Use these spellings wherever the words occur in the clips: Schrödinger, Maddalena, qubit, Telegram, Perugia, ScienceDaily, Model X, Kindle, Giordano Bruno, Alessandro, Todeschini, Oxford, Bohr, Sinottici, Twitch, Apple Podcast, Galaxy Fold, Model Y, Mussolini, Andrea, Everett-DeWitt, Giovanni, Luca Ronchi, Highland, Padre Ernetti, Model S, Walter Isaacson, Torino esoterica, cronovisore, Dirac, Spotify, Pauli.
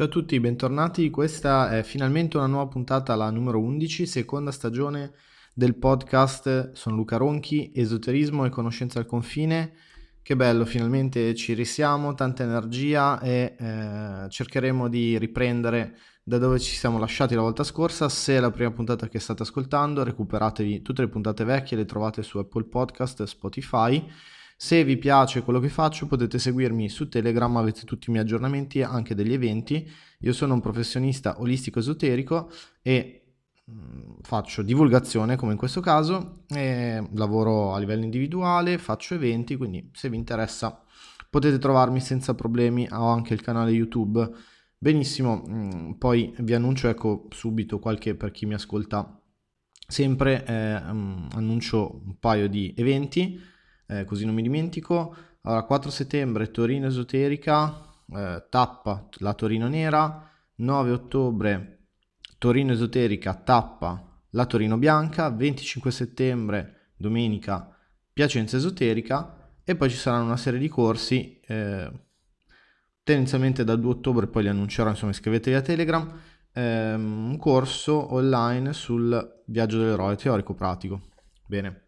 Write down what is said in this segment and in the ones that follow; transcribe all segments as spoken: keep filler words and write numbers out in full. Ciao a tutti, bentornati. Questa è finalmente una nuova puntata, la numero undici, seconda stagione del podcast. Sono Luca Ronchi, esoterismo e conoscenza al confine. Che bello, finalmente ci risiamo, tanta energia e eh, cercheremo di riprendere da dove ci siamo lasciati la volta scorsa. Se è la prima puntata che state ascoltando, recuperatevi tutte le puntate vecchie, le trovate su Apple Podcast e Spotify. Se vi piace quello che faccio potete seguirmi su Telegram, avete tutti i miei aggiornamenti, anche degli eventi. Io sono un professionista olistico esoterico e faccio divulgazione, come in questo caso, e lavoro a livello individuale, faccio eventi, quindi se vi interessa potete trovarmi senza problemi. Ho anche il canale YouTube. Benissimo, poi vi annuncio, ecco, subito qualche, per chi mi ascolta sempre, eh, annuncio un paio di eventi. Eh, così non mi dimentico. Allora, quattro settembre Torino esoterica, eh, tappa la Torino nera. Nove ottobre Torino esoterica, tappa la Torino bianca. Venticinque settembre domenica Piacenza esoterica, e poi ci saranno una serie di corsi, eh, tendenzialmente da due ottobre, poi li annuncerò, insomma iscrivetevi a Telegram. Ehm, un corso online sul viaggio dell'eroe teorico pratico. Bene,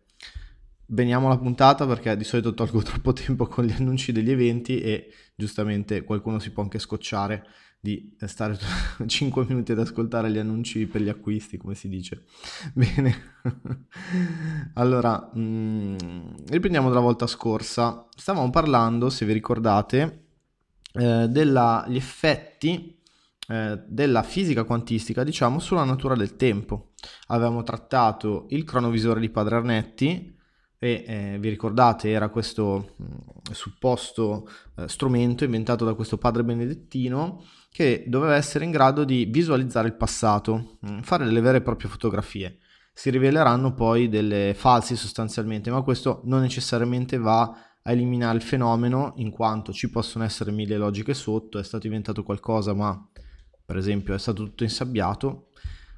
veniamo alla puntata, perché di solito tolgo troppo tempo con gli annunci degli eventi e giustamente qualcuno si può anche scocciare di stare cinque minuti ad ascoltare gli annunci per gli acquisti, come si dice. Bene, allora mh, riprendiamo dalla volta scorsa. Stavamo parlando, se vi ricordate, eh, degli effetti eh, della fisica quantistica, diciamo, sulla natura del tempo. Avevamo trattato il cronovisore di Padre Ernetti, e eh, vi ricordate, era questo mh, supposto eh, strumento inventato da questo padre benedettino che doveva essere in grado di visualizzare il passato, mh, fare delle vere e proprie fotografie. Si riveleranno poi delle falsi sostanzialmente, ma questo non necessariamente va a eliminare il fenomeno, in quanto ci possono essere mille logiche sotto. È stato inventato qualcosa, ma per esempio è stato tutto insabbiato.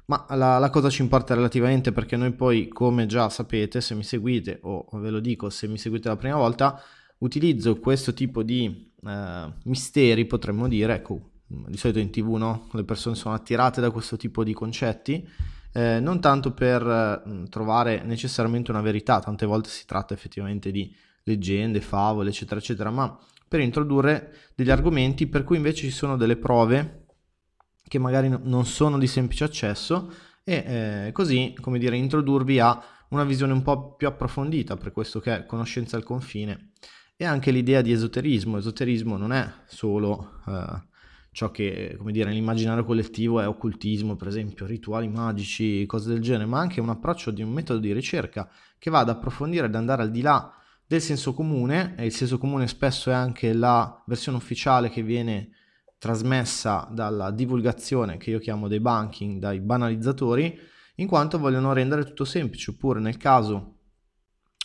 Ma la, la cosa ci importa relativamente, perché noi poi, come già sapete, se mi seguite, o ve lo dico se mi seguite la prima volta, utilizzo questo tipo di eh, misteri, potremmo dire. Ecco, di solito in tv, no? Le persone sono attirate da questo tipo di concetti, eh, non tanto per eh, trovare necessariamente una verità, tante volte si tratta effettivamente di leggende, favole, eccetera, eccetera, ma per introdurre degli argomenti per cui invece ci sono delle prove che magari non sono di semplice accesso, e eh, così, come dire, introdurvi a una visione un po' più approfondita, per questo che è conoscenza al confine. E anche l'idea di esoterismo. Esoterismo non è solo eh, ciò che, come dire, nell'immaginario collettivo è occultismo, per esempio, rituali magici, cose del genere, ma anche un approccio di un metodo di ricerca che va ad approfondire, ad andare al di là del senso comune, e il senso comune spesso è anche la versione ufficiale che viene trasmessa dalla divulgazione, che io chiamo dei banking, dai banalizzatori, in quanto vogliono rendere tutto semplice. Oppure, nel caso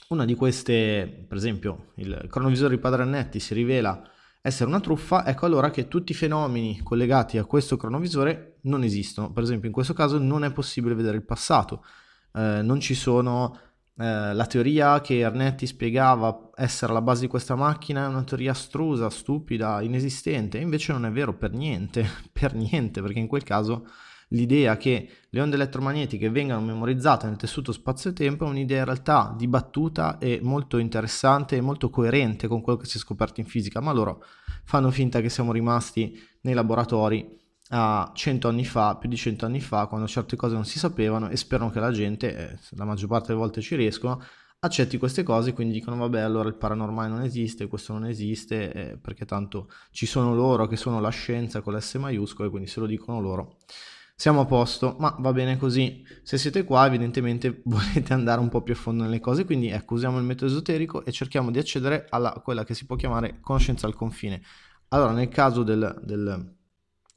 una di queste, per esempio il cronovisore di Padre Ernetti, si rivela essere una truffa, ecco allora che tutti i fenomeni collegati a questo cronovisore non esistono. Per esempio, in questo caso non è possibile vedere il passato, eh, non ci sono. Eh, la teoria che Ernetti spiegava essere alla base di questa macchina è una teoria astrusa, stupida, inesistente. Invece non è vero per niente, per niente, perché in quel caso l'idea che le onde elettromagnetiche vengano memorizzate nel tessuto spazio-tempo è un'idea in realtà dibattuta e molto interessante e molto coerente con quello che si è scoperto in fisica, ma loro fanno finta che siamo rimasti nei laboratori a cento anni fa, più di cento anni fa, quando certe cose non si sapevano, e sperano che la gente, eh, la maggior parte delle volte ci riescono, accetti queste cose, quindi dicono vabbè, allora il paranormale non esiste, questo non esiste, eh, perché tanto ci sono loro che sono la scienza con la S maiuscola, e quindi se lo dicono loro siamo a posto. Ma va bene così, se siete qua evidentemente volete andare un po' più a fondo nelle cose, quindi ecco, usiamo il metodo esoterico e cerchiamo di accedere alla quella che si può chiamare conoscenza al confine. Allora, nel caso del... del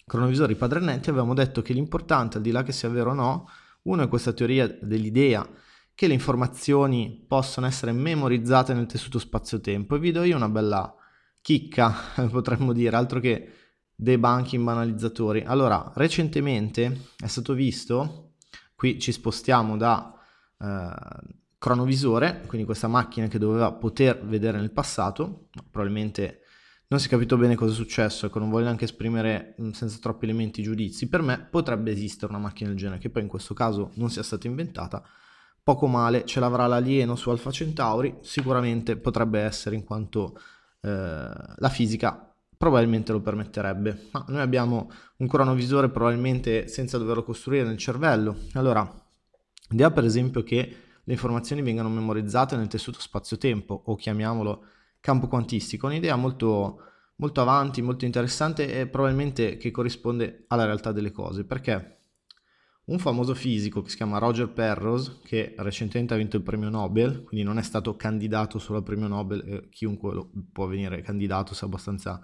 cronovisori Padre Ernetti, avevamo detto che l'importante, al di là che sia vero o no, uno è questa teoria dell'idea che le informazioni possono essere memorizzate nel tessuto spazio-tempo, e vi do io una bella chicca, potremmo dire, altro che debunking, banalizzatori. Allora, recentemente è stato visto, qui ci spostiamo da eh, cronovisore, quindi questa macchina che doveva poter vedere nel passato, probabilmente Non si è capito bene cosa è successo, ecco, non voglio neanche esprimere senza troppi elementi giudizi. Per me potrebbe esistere una macchina del genere, che poi in questo caso non sia stata inventata. Poco male, ce l'avrà l'alieno su Alfa Centauri, sicuramente potrebbe essere, in quanto eh, la fisica probabilmente lo permetterebbe. Ma noi abbiamo un cronovisore probabilmente senza doverlo costruire nel cervello. Allora, idea per esempio che le informazioni vengano memorizzate nel tessuto spazio-tempo, o chiamiamolo campo quantistico, un'idea molto, molto avanti, molto interessante, e probabilmente che corrisponde alla realtà delle cose, perché un famoso fisico che si chiama Roger Penrose, che recentemente ha vinto il premio Nobel, quindi non è stato candidato solo al premio Nobel, eh, chiunque lo può venire candidato se abbastanza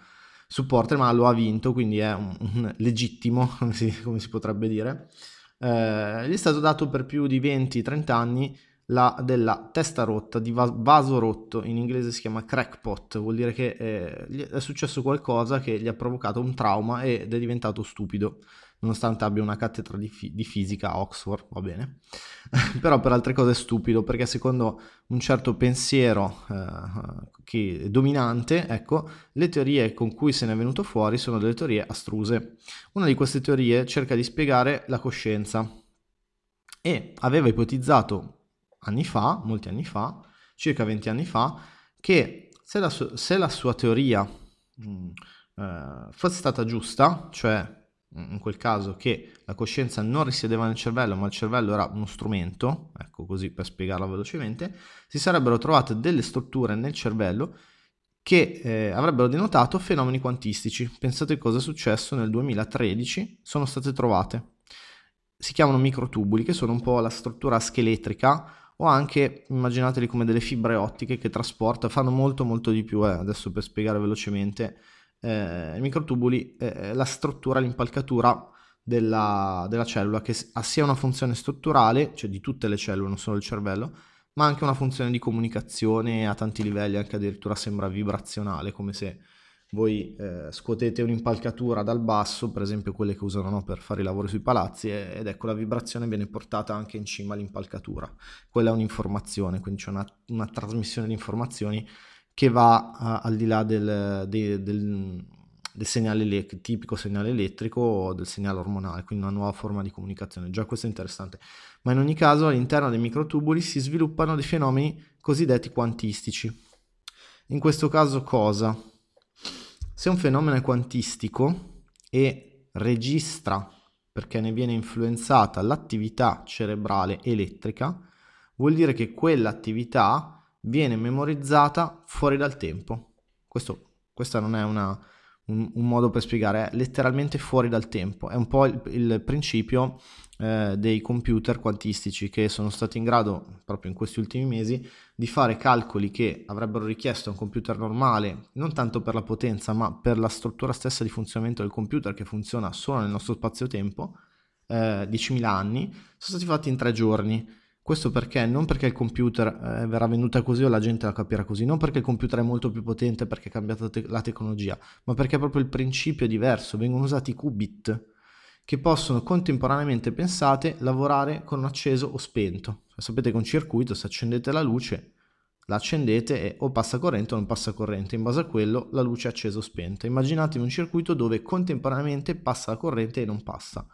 supporter, ma lo ha vinto, quindi è un, un legittimo, come si, come si potrebbe dire, eh, gli è stato dato per più di venti trenta anni la della testa rotta, di vaso rotto, in inglese si chiama crackpot, vuol dire che eh, è successo qualcosa che gli ha provocato un trauma ed è diventato stupido, nonostante abbia una cattedra di, fi- di fisica a Oxford, va bene, però per altre cose è stupido, perché secondo un certo pensiero eh, che è dominante, ecco, le teorie con cui se ne è venuto fuori sono delle teorie astruse. Una di queste teorie cerca di spiegare la coscienza e aveva ipotizzato anni fa, molti anni fa, circa venti anni fa, che se la, su- se la sua teoria mh, eh, fosse stata giusta, cioè in quel caso che la coscienza non risiedeva nel cervello, ma il cervello era uno strumento, ecco, così per spiegarla velocemente, si sarebbero trovate delle strutture nel cervello che eh, avrebbero denotato fenomeni quantistici. Pensate cosa è successo nel duemilatredici, sono state trovate. Si chiamano microtubuli, che sono un po' la struttura scheletrica, o anche immaginateli come delle fibre ottiche che trasporta, fanno molto molto di più, eh. Adesso per spiegare velocemente, eh, i microtubuli eh, la struttura, l'impalcatura della, della cellula, che ha sia una funzione strutturale, cioè di tutte le cellule, non solo il cervello, ma anche una funzione di comunicazione a tanti livelli, anche addirittura sembra vibrazionale, come se voi eh, scuotete un'impalcatura dal basso, per esempio quelle che usano, no, per fare i lavori sui palazzi, ed ecco la vibrazione viene portata anche in cima all'impalcatura. Quella è un'informazione, quindi c'è una, una trasmissione di informazioni che va a, al di là del, de, del, del segnale le- tipico segnale elettrico o del segnale ormonale, quindi una nuova forma di comunicazione. Già questo è interessante, ma in ogni caso all'interno dei microtubuli si sviluppano dei fenomeni cosiddetti quantistici. In questo caso cosa? Se un fenomeno è quantistico e registra, perché ne viene influenzata l'attività cerebrale elettrica, vuol dire che quell'attività viene memorizzata fuori dal tempo. Questo, questa non è una, un, un modo per spiegare, è letteralmente fuori dal tempo. È un po' il, il principio eh, dei computer quantistici, che sono stati in grado, proprio in questi ultimi mesi, di fare calcoli che avrebbero richiesto a un computer normale, non tanto per la potenza, ma per la struttura stessa di funzionamento del computer, che funziona solo nel nostro spazio-tempo, eh, diecimila anni, sono stati fatti in tre giorni. Questo perché? Non perché il computer eh, verrà venduta così o la gente la capirà così, non perché il computer è molto più potente, perché è cambiata te- la tecnologia, ma perché proprio il principio è diverso. Vengono usati i qubit, che possono contemporaneamente, pensate, lavorare con acceso o spento. Sapete che un circuito, se accendete la luce, la accendete e o passa corrente o non passa corrente, in base a quello la luce è accesa o spenta. Immaginatevi un circuito dove contemporaneamente passa la corrente e non passa.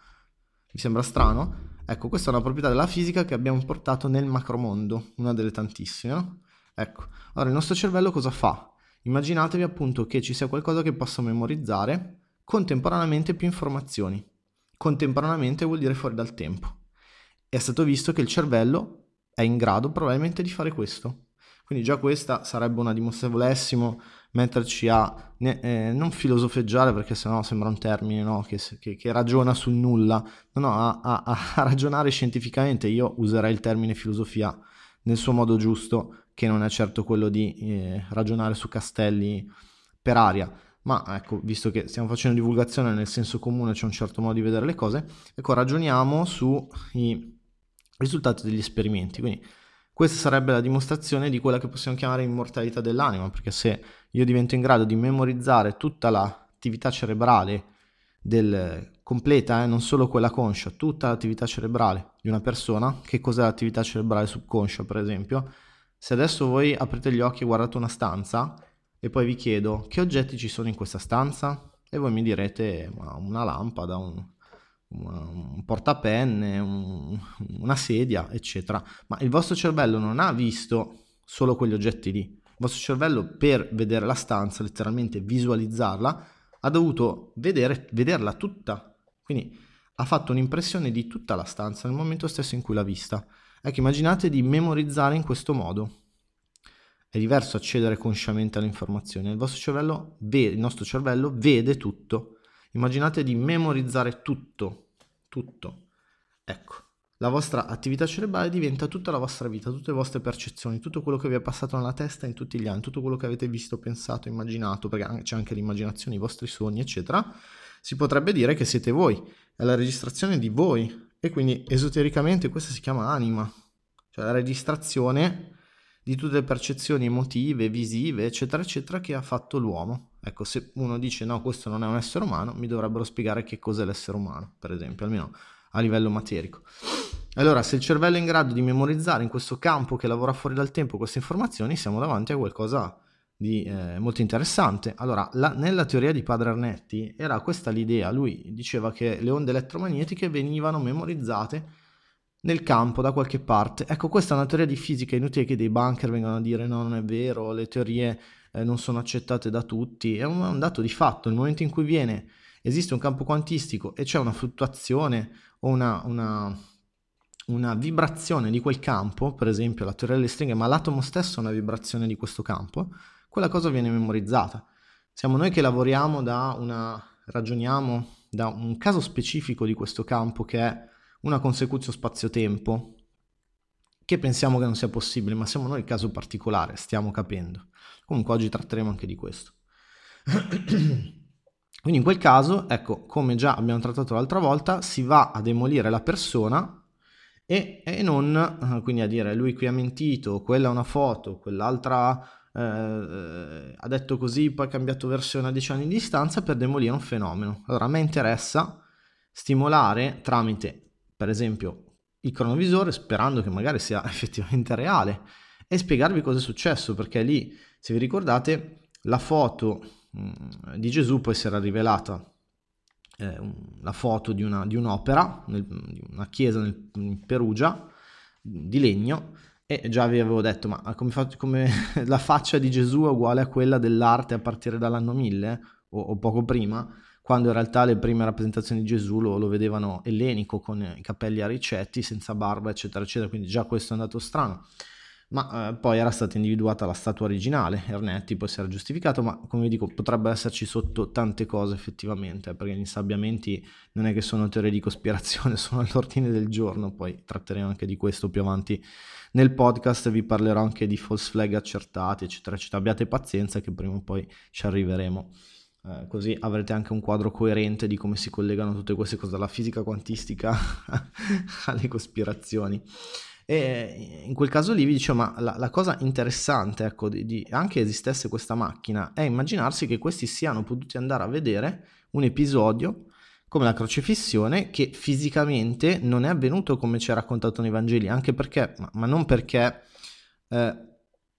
Vi sembra strano? Ecco, questa è una proprietà della fisica che abbiamo portato nel macromondo, una delle tantissime, no? Ecco, allora il nostro cervello cosa fa? Immaginatevi appunto che ci sia qualcosa che possa memorizzare contemporaneamente più informazioni. Contemporaneamente vuol dire fuori dal tempo. È stato visto che il cervello è in grado probabilmente di fare questo, quindi già questa sarebbe una dimostrazione. Volessimo metterci a ne, eh, non filosofeggiare, perché sennò sembra un termine, no, che, che, che ragiona sul nulla, no, no, a, a, a ragionare scientificamente. Io userei il termine filosofia nel suo modo giusto, che non è certo quello di eh, ragionare su castelli per aria. Ma ecco, visto che stiamo facendo divulgazione nel senso comune, c'è un certo modo di vedere le cose, ecco, ragioniamo sui risultati degli esperimenti. Quindi questa sarebbe la dimostrazione di quella che possiamo chiamare immortalità dell'anima, perché se io divento in grado di memorizzare tutta l'attività cerebrale del, completa, eh, non solo quella conscia, tutta l'attività cerebrale di una persona, che cos'è l'attività cerebrale subconscia per esempio? Se adesso voi aprite gli occhi e guardate una stanza, e poi vi chiedo che oggetti ci sono in questa stanza e voi mi direte una lampada, un, un portapenne, un, una sedia, eccetera. Ma il vostro cervello non ha visto solo quegli oggetti lì, il vostro cervello per vedere la stanza, letteralmente visualizzarla, ha dovuto vedere, vederla tutta, quindi ha fatto un'impressione di tutta la stanza nel momento stesso in cui l'ha vista. Ecco, immaginate di memorizzare in questo modo. È diverso accedere consciamente alle informazioni, il vostro cervello vede, il nostro cervello vede tutto. Immaginate di memorizzare tutto, tutto. Ecco, la vostra attività cerebrale diventa tutta la vostra vita, tutte le vostre percezioni, tutto quello che vi è passato nella testa in tutti gli anni, tutto quello che avete visto, pensato, immaginato, perché c'è anche l'immaginazione, i vostri sogni, eccetera. Si potrebbe dire che siete voi, è la registrazione di voi, e quindi esotericamente questa si chiama anima, cioè la registrazione di tutte le percezioni emotive, visive, eccetera, eccetera, che ha fatto l'uomo. Ecco, se uno dice no, questo non è un essere umano, mi dovrebbero spiegare che cos'è l'essere umano, per esempio, almeno a livello materico. Allora, se il cervello è in grado di memorizzare in questo campo che lavora fuori dal tempo queste informazioni, siamo davanti a qualcosa di eh, molto interessante. Allora, la, nella teoria di Padre Ernetti era questa l'idea. Lui diceva che le onde elettromagnetiche venivano memorizzate nel campo da qualche parte. Ecco, questa è una teoria di fisica, inutile che dei banker vengano a dire no, non è vero, le teorie eh, non sono accettate da tutti. È un, un dato di fatto. Nel momento in cui viene esiste un campo quantistico e c'è una fluttuazione o una... una una vibrazione di quel campo, per esempio la teoria delle stringhe, ma l'atomo stesso è una vibrazione di questo campo, quella cosa viene memorizzata. Siamo noi che lavoriamo da una, ragioniamo da un caso specifico di questo campo che è una consecuzione spazio-tempo, che pensiamo che non sia possibile, ma siamo noi il caso particolare, stiamo capendo. Comunque oggi tratteremo anche di questo. Quindi in quel caso, ecco, come già abbiamo trattato l'altra volta, si va a demolire la persona E, e non, quindi a dire lui qui ha mentito, quella è una foto, quell'altra eh, ha detto così, poi ha cambiato versione a dieci anni di distanza, per demolire un fenomeno. Allora a me interessa stimolare tramite per esempio il cronovisore, sperando che magari sia effettivamente reale, e spiegarvi cosa è successo, perché lì, se vi ricordate, la foto mh, di Gesù poi si era rivelata Eh, la foto di, una, di un'opera, nel, di una chiesa nel, in Perugia, di legno, e già vi avevo detto, ma come, fa, come la faccia di Gesù è uguale a quella dell'arte a partire dall'anno mille o, o poco prima, quando in realtà le prime rappresentazioni di Gesù lo, lo vedevano ellenico, con i capelli a ricetti, senza barba, eccetera, eccetera, quindi già questo è andato strano. Ma eh, poi era stata individuata la statua originale, Ernetti poi si era giustificato, ma come vi dico potrebbe esserci sotto tante cose effettivamente, perché gli insabbiamenti non è che sono teorie di cospirazione, sono all'ordine del giorno. Poi tratteremo anche di questo più avanti nel podcast, vi parlerò anche di false flag accertati, eccetera, eccetera. Abbiate pazienza che prima o poi ci arriveremo, eh, così avrete anche un quadro coerente di come si collegano tutte queste cose, dalla fisica quantistica alle cospirazioni. E in quel caso lì vi dicevo, ma la, la cosa interessante, ecco, di, di anche esistesse questa macchina, è immaginarsi che questi siano potuti andare a vedere un episodio come la crocifissione, che fisicamente non è avvenuto come ci è raccontato nei Vangeli, anche perché, ma, ma non perché eh,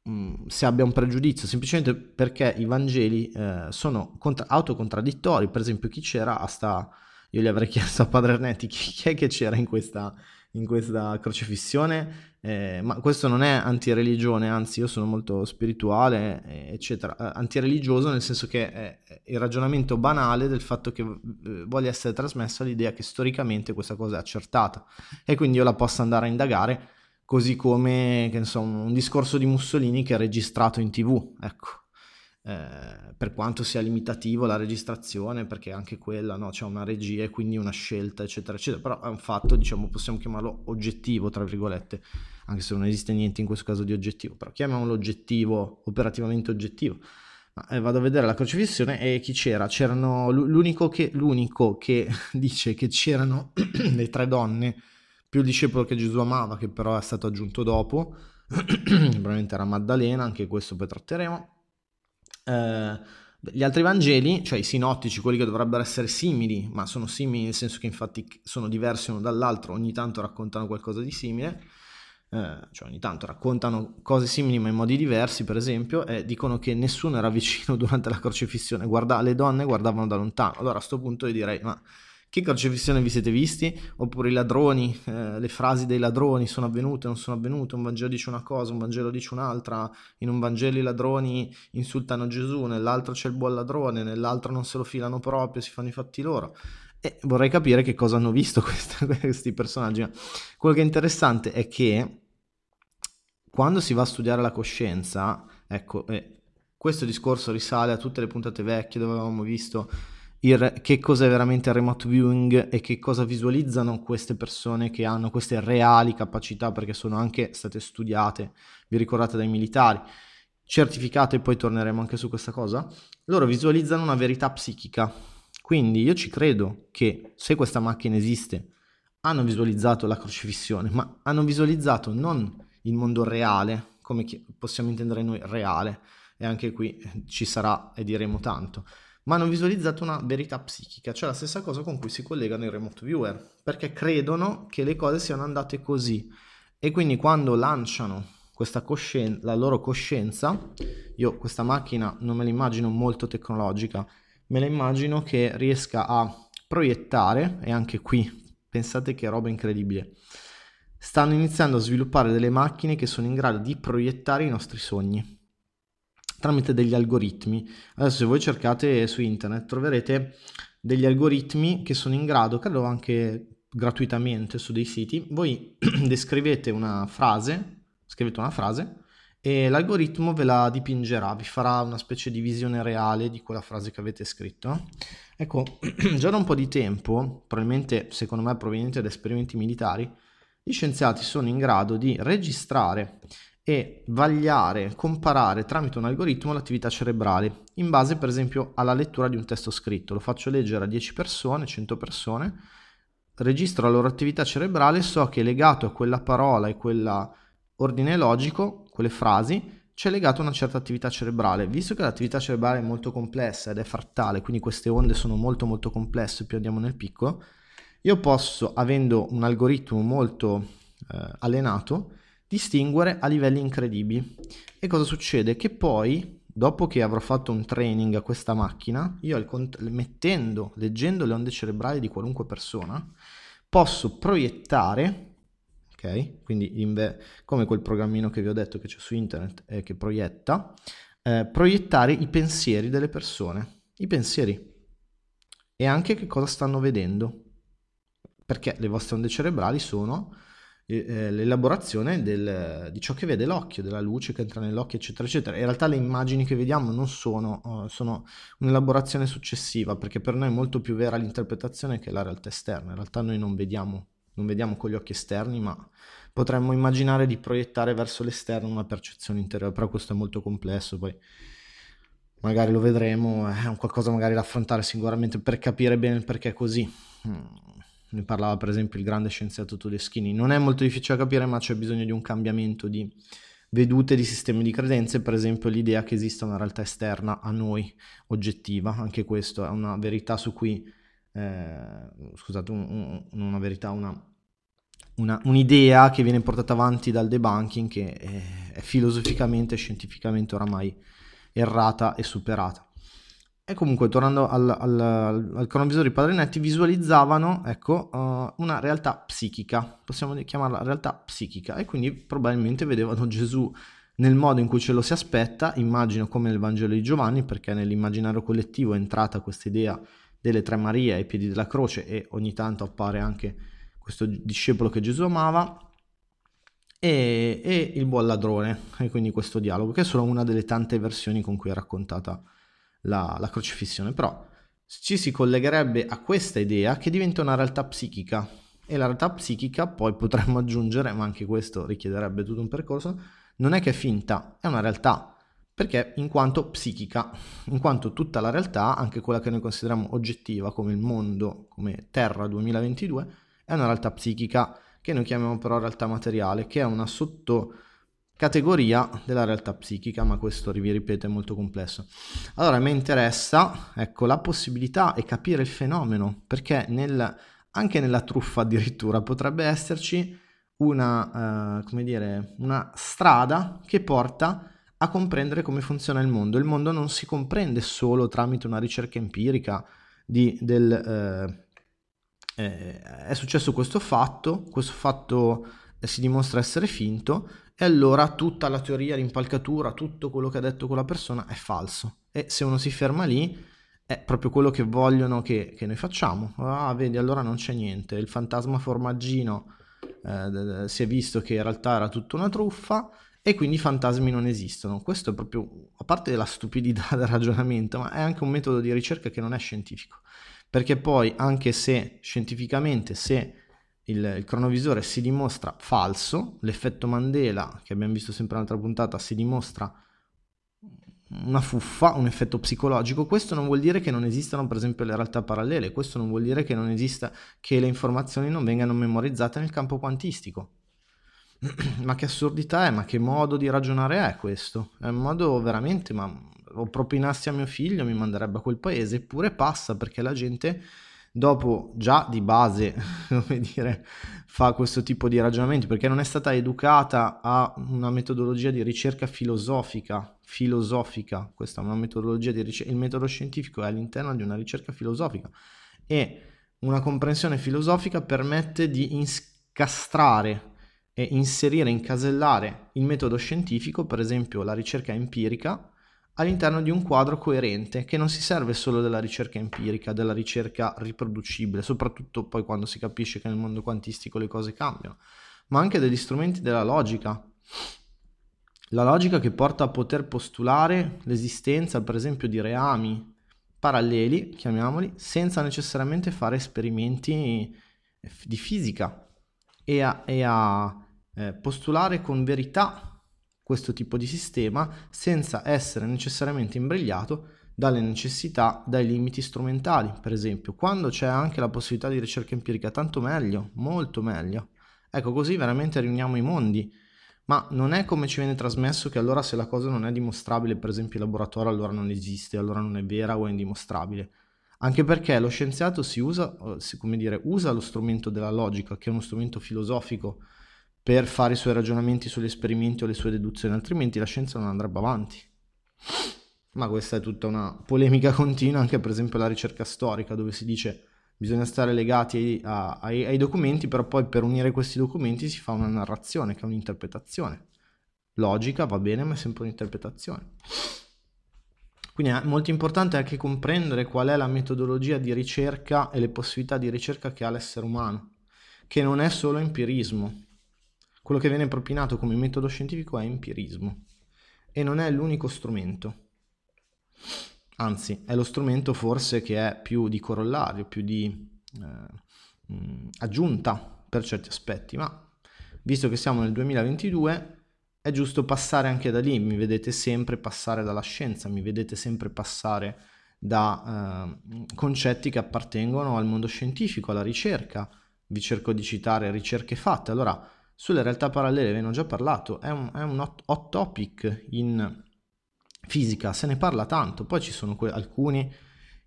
mh, si abbia un pregiudizio, semplicemente perché i Vangeli eh, sono contra- autocontradittori. Per esempio, chi c'era a sta... Io gli avrei chiesto a Padre Ernetti chi, chi è che c'era in questa... in questa crocifissione, eh, ma questo non è antireligione, anzi io sono molto spirituale, eh, eccetera, eh, antireligioso nel senso che è il ragionamento banale del fatto che eh, voglia essere trasmessa l'idea che storicamente questa cosa è accertata e quindi io la possa andare a indagare, così come, che ne so, un discorso di Mussolini che è registrato in TV, ecco, eh, per quanto sia limitativo la registrazione, perché anche quella, no, c'è una regia e quindi una scelta, eccetera, eccetera, però è un fatto, diciamo, possiamo chiamarlo oggettivo, tra virgolette, anche se non esiste niente in questo caso di oggettivo, però chiamiamolo oggettivo, operativamente oggettivo. Ma, eh, vado a vedere la crocifissione e chi c'era? C'erano l'unico che, l'unico che dice che c'erano le tre donne, più il discepolo che Gesù amava, che però è stato aggiunto dopo, probabilmente era Maddalena, anche questo poi tratteremo. Uh, gli altri Vangeli, cioè i sinottici, quelli che dovrebbero essere simili, ma sono simili nel senso che infatti sono diversi uno dall'altro, ogni tanto raccontano qualcosa di simile, uh, eh, cioè ogni tanto raccontano cose simili ma in modi diversi, per esempio, e dicono che nessuno era vicino durante la crocifissione, guarda, le donne guardavano da lontano. Allora a sto punto io direi, ma che crocifissione vi siete visti? Oppure i ladroni, eh, le frasi dei ladroni sono avvenute, non sono avvenute, un Vangelo dice una cosa, un Vangelo dice un'altra, in un Vangelo i ladroni insultano Gesù, nell'altro c'è il buon ladrone, nell'altro non se lo filano proprio, si fanno i fatti loro. E vorrei capire che cosa hanno visto questa, questi personaggi. Ma quello che è interessante è che quando si va a studiare la coscienza, ecco, eh, questo discorso risale a tutte le puntate vecchie dove avevamo visto Il, che cosa è veramente il remote viewing e che cosa visualizzano queste persone che hanno queste reali capacità, perché sono anche state studiate, vi ricordate, dai militari, certificate, e poi torneremo anche su questa cosa. Loro visualizzano una verità psichica, quindi io ci credo che se questa macchina esiste, hanno visualizzato la crocifissione, ma hanno visualizzato non il mondo reale, come possiamo intendere noi reale, e anche qui ci sarà e diremo tanto, ma hanno visualizzato una verità psichica, cioè la stessa cosa con cui si collegano i remote viewer, perché credono che le cose siano andate così. E quindi quando lanciano questa coscien- la loro coscienza, io questa macchina non me la immagino molto tecnologica, me la immagino che riesca a proiettare, e anche qui, pensate che roba incredibile, stanno iniziando a sviluppare delle macchine che sono in grado di proiettare i nostri sogni tramite degli algoritmi. Adesso se voi cercate su internet troverete degli algoritmi che sono in grado, credo anche gratuitamente su dei siti, voi descrivete una frase, scrivete una frase e l'algoritmo ve la dipingerà, vi farà una specie di visione reale di quella frase che avete scritto. Ecco, già da un po' di tempo, probabilmente secondo me proveniente da esperimenti militari, gli scienziati sono in grado di registrare e vagliare, comparare tramite un algoritmo l'attività cerebrale in base per esempio alla lettura di un testo scritto. Lo faccio leggere a dieci persone, cento persone, registro la loro attività cerebrale, so che legato a quella parola e quell'ordine logico, quelle frasi, c'è legato una certa attività cerebrale. Visto che l'attività cerebrale è molto complessa ed è frattale, quindi queste onde sono molto molto complesse, più andiamo nel piccolo, io posso, avendo un algoritmo molto eh, allenato, distinguere a livelli incredibili. E cosa succede? Che poi, dopo che avrò fatto un training a questa macchina, io cont- mettendo, leggendo le onde cerebrali di qualunque persona, posso proiettare, ok? Quindi inve- come quel programmino che vi ho detto che c'è su internet eh, che proietta, eh, proiettare i pensieri delle persone, i pensieri, e anche che cosa stanno vedendo, perché le vostre onde cerebrali sono l'elaborazione del, di ciò che vede l'occhio, della luce che entra nell'occhio, eccetera eccetera. In realtà le immagini che vediamo non sono, sono un'elaborazione successiva, perché per noi è molto più vera l'interpretazione che la realtà esterna. In realtà noi non vediamo, non vediamo con gli occhi esterni, ma potremmo immaginare di proiettare verso l'esterno una percezione interiore, però questo è molto complesso, poi magari lo vedremo, è un qualcosa magari da affrontare sicuramente per capire bene il perché così. Ne parlava per esempio il grande scienziato Todeschini. Non è molto difficile da capire, ma c'è bisogno di un cambiamento di vedute, di sistemi di credenze, per esempio l'idea che esista una realtà esterna a noi, oggettiva. Anche questo è una verità su cui, eh, scusate, un, un, non una verità, una, una, un'idea che viene portata avanti dal debunking, che è, è filosoficamente e scientificamente oramai errata e superata. E comunque, tornando al, al, al cronovisore, i Padre Ernetti visualizzavano, ecco, uh, una realtà psichica, possiamo chiamarla realtà psichica, e quindi probabilmente vedevano Gesù nel modo in cui ce lo si aspetta, immagino come nel Vangelo di Giovanni, perché nell'immaginario collettivo è entrata questa idea delle tre Marie ai piedi della croce, e ogni tanto appare anche questo discepolo che Gesù amava, e, e il buon ladrone, e quindi questo dialogo, che è solo una delle tante versioni con cui è raccontata La, la crocifissione. Però ci si collegherebbe a questa idea che diventa una realtà psichica, e la realtà psichica poi potremmo aggiungere, ma anche questo richiederebbe tutto un percorso, non è che è finta, è una realtà, perché in quanto psichica, in quanto tutta la realtà, anche quella che noi consideriamo oggettiva come il mondo, come Terra duemilaventidue, è una realtà psichica che noi chiamiamo però realtà materiale, che è una sotto categoria della realtà psichica, ma questo, vi ripeto, è molto complesso. Allora, mi interessa, ecco, la possibilità e capire il fenomeno, perché nel, anche nella truffa addirittura potrebbe esserci una, eh, come dire, una strada che porta a comprendere come funziona il mondo. Il mondo non si comprende solo tramite una ricerca empirica di, del... Eh, eh, è successo questo fatto, questo fatto si dimostra essere finto, e allora tutta la teoria, l'impalcatura, tutto quello che ha detto quella persona è falso. E se uno si ferma lì, è proprio quello che vogliono che, che noi facciamo. Ah, vedi, allora non c'è niente. Il fantasma formaggino eh, si è visto che in realtà era tutta una truffa, e quindi i fantasmi non esistono. Questo è proprio, a parte la stupidità del ragionamento, ma è anche un metodo di ricerca che non è scientifico. Perché poi, anche se scientificamente, se il, il cronovisore si dimostra falso, l'effetto Mandela, che abbiamo visto sempre in un'altra puntata, si dimostra una fuffa, un effetto psicologico, questo non vuol dire che non esistano per esempio le realtà parallele, questo non vuol dire che non esista, che le informazioni non vengano memorizzate nel campo quantistico. Ma che assurdità è, ma che modo di ragionare è questo? È un modo veramente, ma lo propinassi a mio figlio mi manderebbe a quel paese. Eppure passa, perché la gente, dopo già di base, come dire, fa questo tipo di ragionamenti, perché non è stata educata a una metodologia di ricerca filosofica, filosofica, questa è una metodologia di ricerca, il metodo scientifico è all'interno di una ricerca filosofica, e una comprensione filosofica permette di incastrare e inserire, incasellare il metodo scientifico, per esempio la ricerca empirica, all'interno di un quadro coerente, che non si serve solo della ricerca empirica, della ricerca riproducibile, soprattutto poi quando si capisce che nel mondo quantistico le cose cambiano, ma anche degli strumenti della logica. La logica che porta a poter postulare l'esistenza, per esempio, di reami paralleli, chiamiamoli, senza necessariamente fare esperimenti di fisica, e a, e a eh, postulare con verità questo tipo di sistema senza essere necessariamente imbrigliato dalle necessità, dai limiti strumentali. Per esempio, quando c'è anche la possibilità di ricerca empirica, tanto meglio, molto meglio. Ecco, così veramente riuniamo i mondi. Ma non è come ci viene trasmesso, che allora se la cosa non è dimostrabile, per esempio in laboratorio, allora non esiste, allora non è vera o è indimostrabile. Anche perché lo scienziato si usa, come dire, usa lo strumento della logica, che è uno strumento filosofico, per fare i suoi ragionamenti sugli esperimenti o le sue deduzioni, altrimenti la scienza non andrebbe avanti. Ma questa è tutta una polemica continua, anche per esempio la ricerca storica, dove si dice bisogna stare legati a, ai, ai documenti, però poi per unire questi documenti si fa una narrazione, che è un'interpretazione. Logica va bene, ma è sempre un'interpretazione. Quindi è molto importante anche comprendere qual è la metodologia di ricerca e le possibilità di ricerca che ha l'essere umano, che non è solo empirismo. Quello che viene propinato come metodo scientifico è empirismo, e non è l'unico strumento, anzi è lo strumento forse che è più di corollario, più di eh, mh, aggiunta per certi aspetti, ma visto che siamo nel duemilaventidue è giusto passare anche da lì. Mi vedete sempre passare dalla scienza, mi vedete sempre passare da eh, concetti che appartengono al mondo scientifico, alla ricerca. Vi cerco di citare ricerche fatte. Allora, sulle realtà parallele ve ne ho già parlato, è un, è un hot, hot topic in fisica, se ne parla tanto. Poi ci sono que- alcuni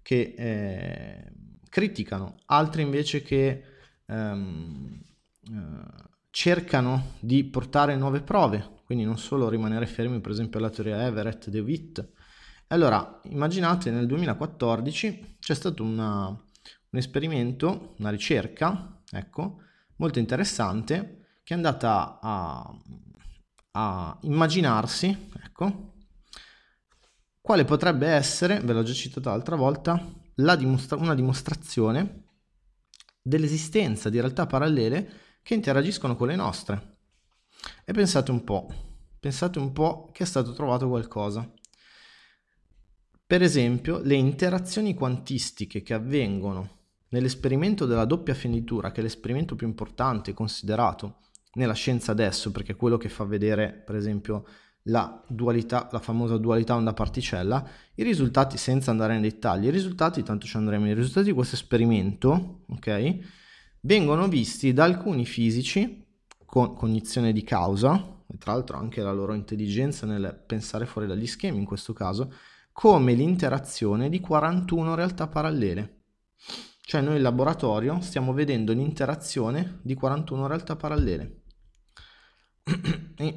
che eh, criticano, altri invece che ehm, eh, cercano di portare nuove prove, quindi non solo rimanere fermi per esempio alla teoria Everett-DeWitt. Allora, immaginate, nel duemilaquattordici c'è stato una, un esperimento, una ricerca, ecco, molto interessante, che è andata a, a immaginarsi, ecco, quale potrebbe essere, ve l'ho già citata l'altra volta, la dimostra- una dimostrazione dell'esistenza di realtà parallele che interagiscono con le nostre. E pensate un po', pensate un po' che è stato trovato qualcosa. Per esempio, le interazioni quantistiche che avvengono nell'esperimento della doppia finitura, che è l'esperimento più importante considerato nella scienza adesso, perché è quello che fa vedere per esempio la dualità, la famosa dualità onda particella. I risultati, senza andare nei dettagli, i risultati, tanto ci andremo, i risultati di questo esperimento, ok, vengono visti da alcuni fisici con cognizione di causa, e tra l'altro anche la loro intelligenza nel pensare fuori dagli schemi in questo caso, come l'interazione di quarantuno realtà parallele. Cioè noi in laboratorio stiamo vedendo l'interazione di quarantuno realtà parallele.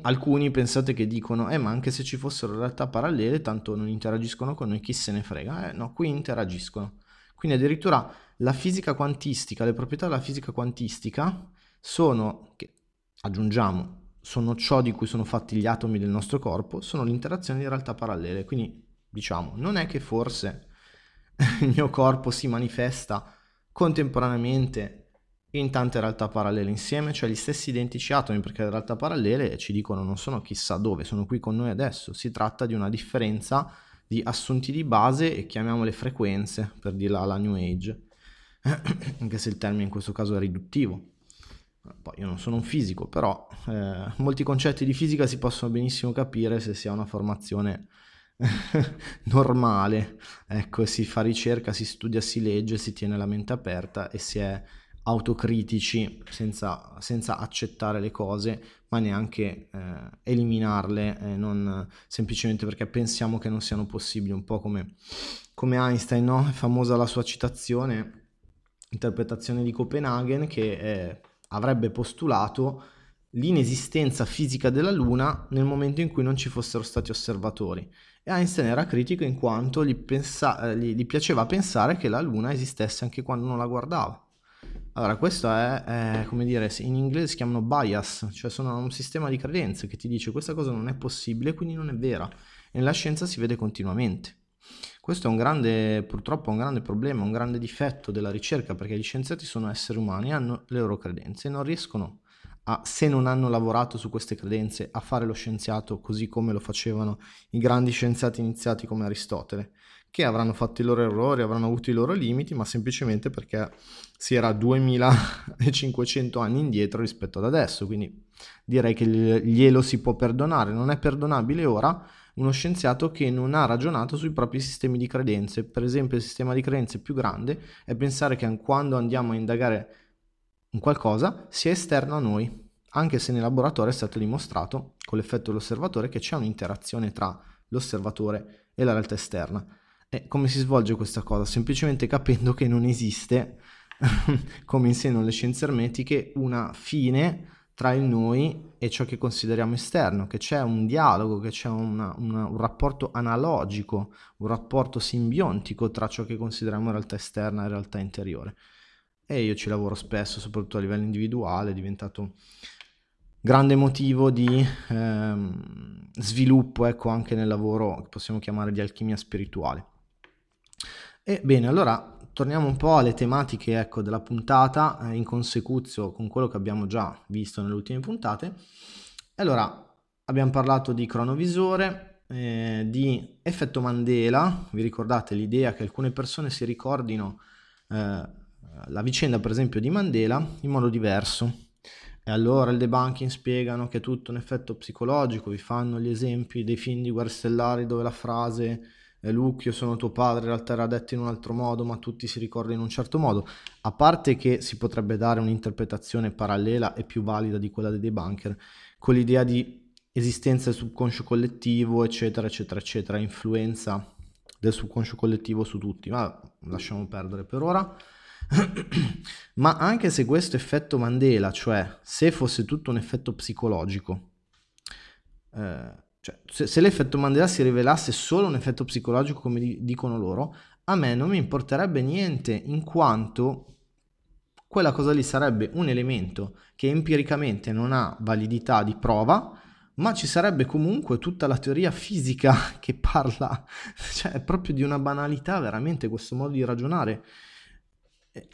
Alcuni pensate che dicono eh ma anche se ci fossero realtà parallele tanto non interagiscono con noi, chi se ne frega. Eh no, qui interagiscono. Quindi addirittura la fisica quantistica, le proprietà della fisica quantistica sono, che aggiungiamo, sono ciò di cui sono fatti gli atomi del nostro corpo, sono l'interazione di realtà parallele. Quindi diciamo, non è che forse il mio corpo si manifesta contemporaneamente in tante realtà parallele insieme, cioè gli stessi identici atomi, perché le realtà parallele ci dicono non sono chissà dove, sono qui con noi adesso. Si tratta di una differenza di assunti di base e chiamiamole frequenze, per dirla alla New Age, anche se il termine in questo caso è riduttivo. Poi io non sono un fisico, però eh, molti concetti di fisica si possono benissimo capire se si ha una formazione normale, ecco, si fa ricerca, si studia, si legge, si tiene la mente aperta e si è autocritici senza, senza accettare le cose, ma neanche eh, eliminarle, eh, non semplicemente perché pensiamo che non siano possibili, un po' come, come Einstein, no? È famosa la sua citazione, interpretazione di Copenaghen, che eh, avrebbe postulato l'inesistenza fisica della Luna nel momento in cui non ci fossero stati osservatori. E Einstein era critico in quanto gli, pensa- gli, gli piaceva pensare che la Luna esistesse anche quando non la guardava. Allora questo è, è, come dire, in inglese si chiamano bias, cioè sono un sistema di credenze che ti dice questa cosa non è possibile, quindi non è vera, e nella scienza si vede continuamente. Questo è un grande, purtroppo un grande problema, un grande difetto della ricerca, perché gli scienziati sono esseri umani, hanno le loro credenze e non riescono a, se non hanno lavorato su queste credenze, a fare lo scienziato così come lo facevano i grandi scienziati iniziati come Aristotele, che avranno fatto i loro errori, avranno avuto i loro limiti, ma semplicemente perché si era duemilacinquecento anni indietro rispetto ad adesso, quindi direi che glielo si può perdonare. Non è perdonabile ora uno scienziato che non ha ragionato sui propri sistemi di credenze. Per esempio, il sistema di credenze più grande è pensare che quando andiamo a indagare un qualcosa sia esterno a noi, anche se nel laboratorio è stato dimostrato con l'effetto dell'osservatore che c'è un'interazione tra l'osservatore e la realtà esterna. E come si svolge questa cosa? Semplicemente capendo che non esiste, come insegnano le scienze ermetiche, una fine tra il noi e ciò che consideriamo esterno, che c'è un dialogo, che c'è una, una, un rapporto analogico, un rapporto simbiontico tra ciò che consideriamo realtà esterna e realtà interiore. E io ci lavoro spesso, soprattutto a livello individuale, è diventato grande motivo di ehm, sviluppo, ecco, anche nel lavoro che possiamo chiamare di alchimia spirituale. E bene, allora torniamo un po' alle tematiche, ecco, della puntata, eh, in consecuzio con quello che abbiamo già visto nelle ultime puntate. Allora, abbiamo parlato di cronovisore, eh, di effetto Mandela. Vi ricordate l'idea che alcune persone si ricordino eh, la vicenda, per esempio, di Mandela in modo diverso? E allora il debunking spiegano che è tutto un effetto psicologico, vi fanno gli esempi dei film di Guerre Stellari dove la frase Luke, io sono tuo padre, in realtà era detto in un altro modo, ma tutti si ricordano in un certo modo. A parte che si potrebbe dare un'interpretazione parallela e più valida di quella dei debunker, con l'idea di esistenza del subconscio collettivo, eccetera, eccetera, eccetera, influenza del subconscio collettivo su tutti, ma lasciamo perdere per ora. Ma anche se questo effetto Mandela, cioè se fosse tutto un effetto psicologico, eh, cioè, se, se l'effetto Mandela si rivelasse solo un effetto psicologico, come di, dicono loro, a me non mi importerebbe niente, in quanto quella cosa lì sarebbe un elemento che empiricamente non ha validità di prova, ma ci sarebbe comunque tutta la teoria fisica che parla, cioè è proprio di una banalità veramente questo modo di ragionare. E,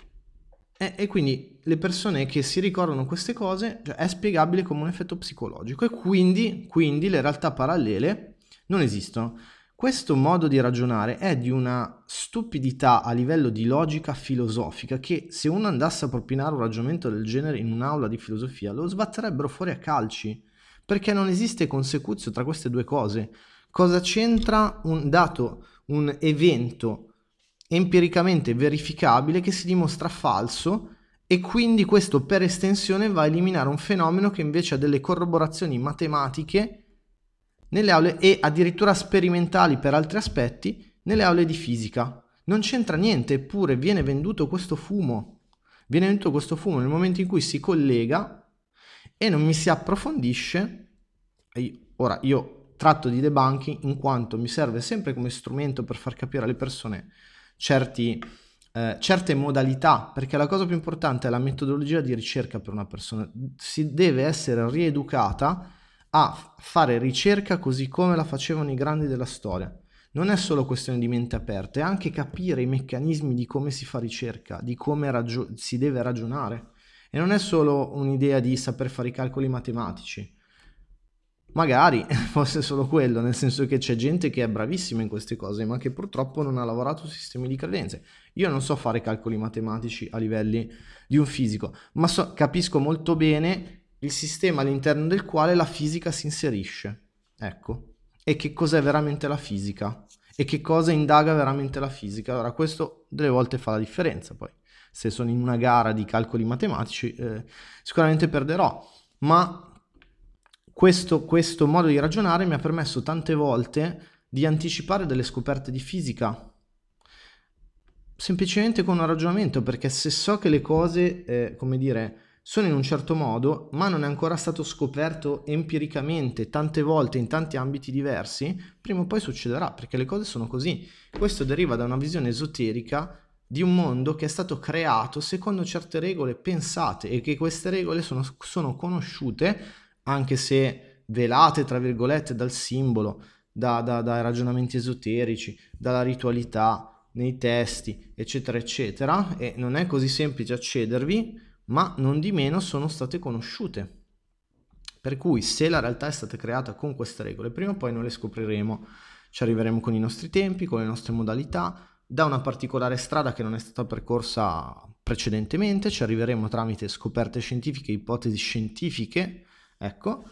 e, e quindi le persone che si ricordano queste cose, cioè, è spiegabile come un effetto psicologico, e quindi, quindi le realtà parallele non esistono. Questo modo di ragionare è di una stupidità a livello di logica filosofica che, se uno andasse a propinare un ragionamento del genere in un'aula di filosofia, lo sbatterebbero fuori a calci, perché non esiste consecuzio tra queste due cose. Cosa c'entra un dato, un evento empiricamente verificabile che si dimostra falso, e quindi questo per estensione va a eliminare un fenomeno che invece ha delle corroborazioni matematiche nelle aule, e addirittura sperimentali per altri aspetti, nelle aule di fisica? Non c'entra niente, eppure viene venduto questo fumo, viene venduto questo fumo nel momento in cui si collega e non mi si approfondisce. Ora, io tratto di debunking in quanto mi serve sempre come strumento per far capire alle persone certi, eh, certe modalità, perché la cosa più importante è la metodologia di ricerca per una persona. Si deve essere rieducata a fare ricerca così come la facevano i grandi della storia. Non è solo questione di mente aperta, è anche capire i meccanismi di come si fa ricerca, di come ragio- si deve ragionare. E non è solo un'idea di saper fare i calcoli matematici. Magari fosse solo quello, nel senso che c'è gente che è bravissima in queste cose, ma che purtroppo non ha lavorato su sistemi di credenze. Io non so fare calcoli matematici a livelli di un fisico, ma so, capisco molto bene il sistema all'interno del quale la fisica si inserisce. Ecco. E che cos'è veramente la fisica? E che cosa indaga veramente la fisica? Allora, questo delle volte fa la differenza, poi. Se sono in una gara di calcoli matematici, eh, sicuramente perderò, ma... Questo, questo modo di ragionare mi ha permesso tante volte di anticipare delle scoperte di fisica, semplicemente con un ragionamento, perché se so che le cose, eh, come dire, sono in un certo modo, ma non è ancora stato scoperto empiricamente tante volte in tanti ambiti diversi, prima o poi succederà, perché le cose sono così. Questo deriva da una visione esoterica di un mondo che è stato creato secondo certe regole pensate e che queste regole sono, sono conosciute, anche se velate, tra virgolette, dal simbolo, da, da, dai ragionamenti esoterici, dalla ritualità, nei testi, eccetera, eccetera, e non è così semplice accedervi, ma non di meno sono state conosciute. Per cui, se la realtà è stata creata con queste regole, prima o poi noi le scopriremo, ci arriveremo con i nostri tempi, con le nostre modalità, da una particolare strada che non è stata percorsa precedentemente, ci arriveremo tramite scoperte scientifiche, ipotesi scientifiche, ecco,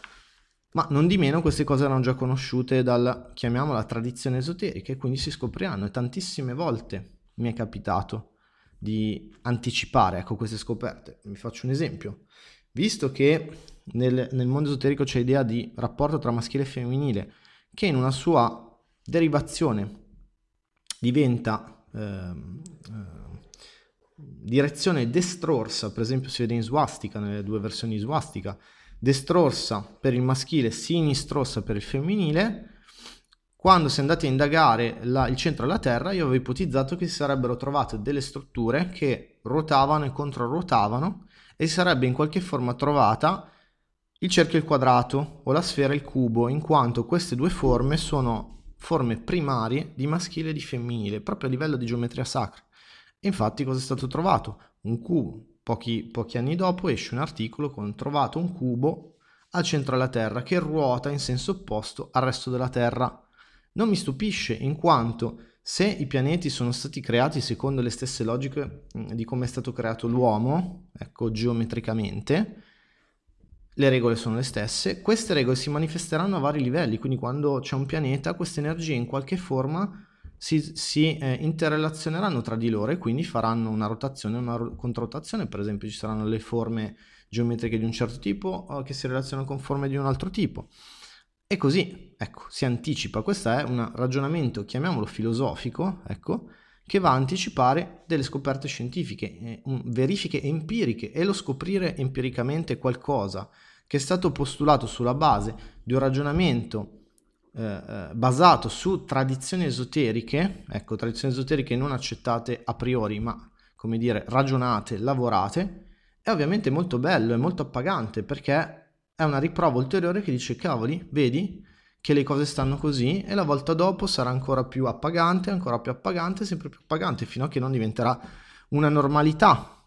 ma non di meno queste cose erano già conosciute dal, chiamiamola, tradizione esoterica, e quindi si scopriranno. E tantissime volte mi è capitato di anticipare, ecco, queste scoperte. Vi faccio un esempio: visto che nel, nel mondo esoterico c'è l'idea di rapporto tra maschile e femminile, che in una sua derivazione diventa eh, eh, direzione destrorsa, per esempio si vede in swastika, nelle due versioni di swastika, destrorsa per il maschile, sinistrorsa per il femminile. Quando si è andati a indagare la, il centro della Terra, io avevo ipotizzato che si sarebbero trovate delle strutture che ruotavano e controruotavano, e si sarebbe in qualche forma trovata il cerchio e il quadrato, o la sfera e il cubo, in quanto queste due forme sono forme primarie di maschile e di femminile, proprio a livello di geometria sacra. E infatti cosa è stato trovato? Un cubo. Pochi, pochi anni dopo esce un articolo con trovato un cubo al centro della Terra che ruota in senso opposto al resto della Terra. Non mi stupisce, in quanto se i pianeti sono stati creati secondo le stesse logiche di come è stato creato l'uomo, ecco, geometricamente, le regole sono le stesse, queste regole si manifesteranno a vari livelli, quindi quando c'è un pianeta queste energie in qualche forma si, si eh, interrelazioneranno tra di loro e quindi faranno una rotazione e una ro- controrotazione. Per esempio, ci saranno le forme geometriche di un certo tipo eh, che si relazionano con forme di un altro tipo, e così, ecco, si anticipa. Questo è un ragionamento, chiamiamolo filosofico, ecco, che va a anticipare delle scoperte scientifiche, eh, un, verifiche empiriche, e lo scoprire empiricamente qualcosa che è stato postulato sulla base di un ragionamento Eh, basato su tradizioni esoteriche, ecco, tradizioni esoteriche non accettate a priori, ma, come dire, ragionate, lavorate, è ovviamente molto bello, è molto appagante, perché è una riprova ulteriore che dice: cavoli, vedi che le cose stanno così, e la volta dopo sarà ancora più appagante, ancora più appagante, sempre più appagante, fino a che non diventerà una normalità.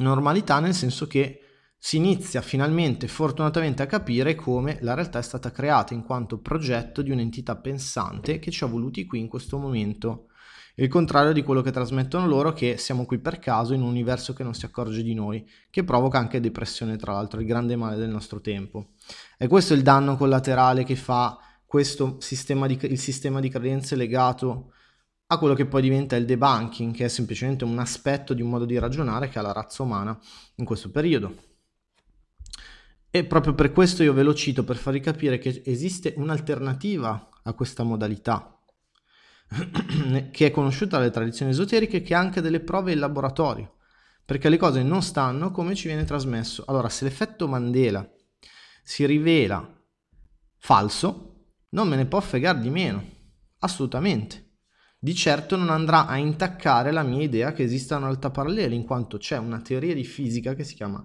Normalità nel senso che si inizia finalmente, fortunatamente, a capire come la realtà è stata creata in quanto progetto di un'entità pensante che ci ha voluti qui in questo momento. Il contrario di quello che trasmettono loro, che siamo qui per caso in un universo che non si accorge di noi, che provoca anche depressione, tra l'altro, il grande male del nostro tempo. E questo è il danno collaterale che fa questo sistema di, il sistema di credenze legato a quello che poi diventa il debunking, che è semplicemente un aspetto di un modo di ragionare che ha la razza umana in questo periodo. E proprio per questo io ve lo cito, per farvi capire che esiste un'alternativa a questa modalità, che è conosciuta dalle tradizioni esoteriche, che ha anche delle prove in laboratorio. perché le cose non stanno come ci viene trasmesso. Allora, se l'effetto Mandela si rivela falso, non me ne può fregare di meno, assolutamente. Di certo non andrà a intaccare la mia idea che esistano altaparalleli, in quanto c'è una teoria di fisica che si chiama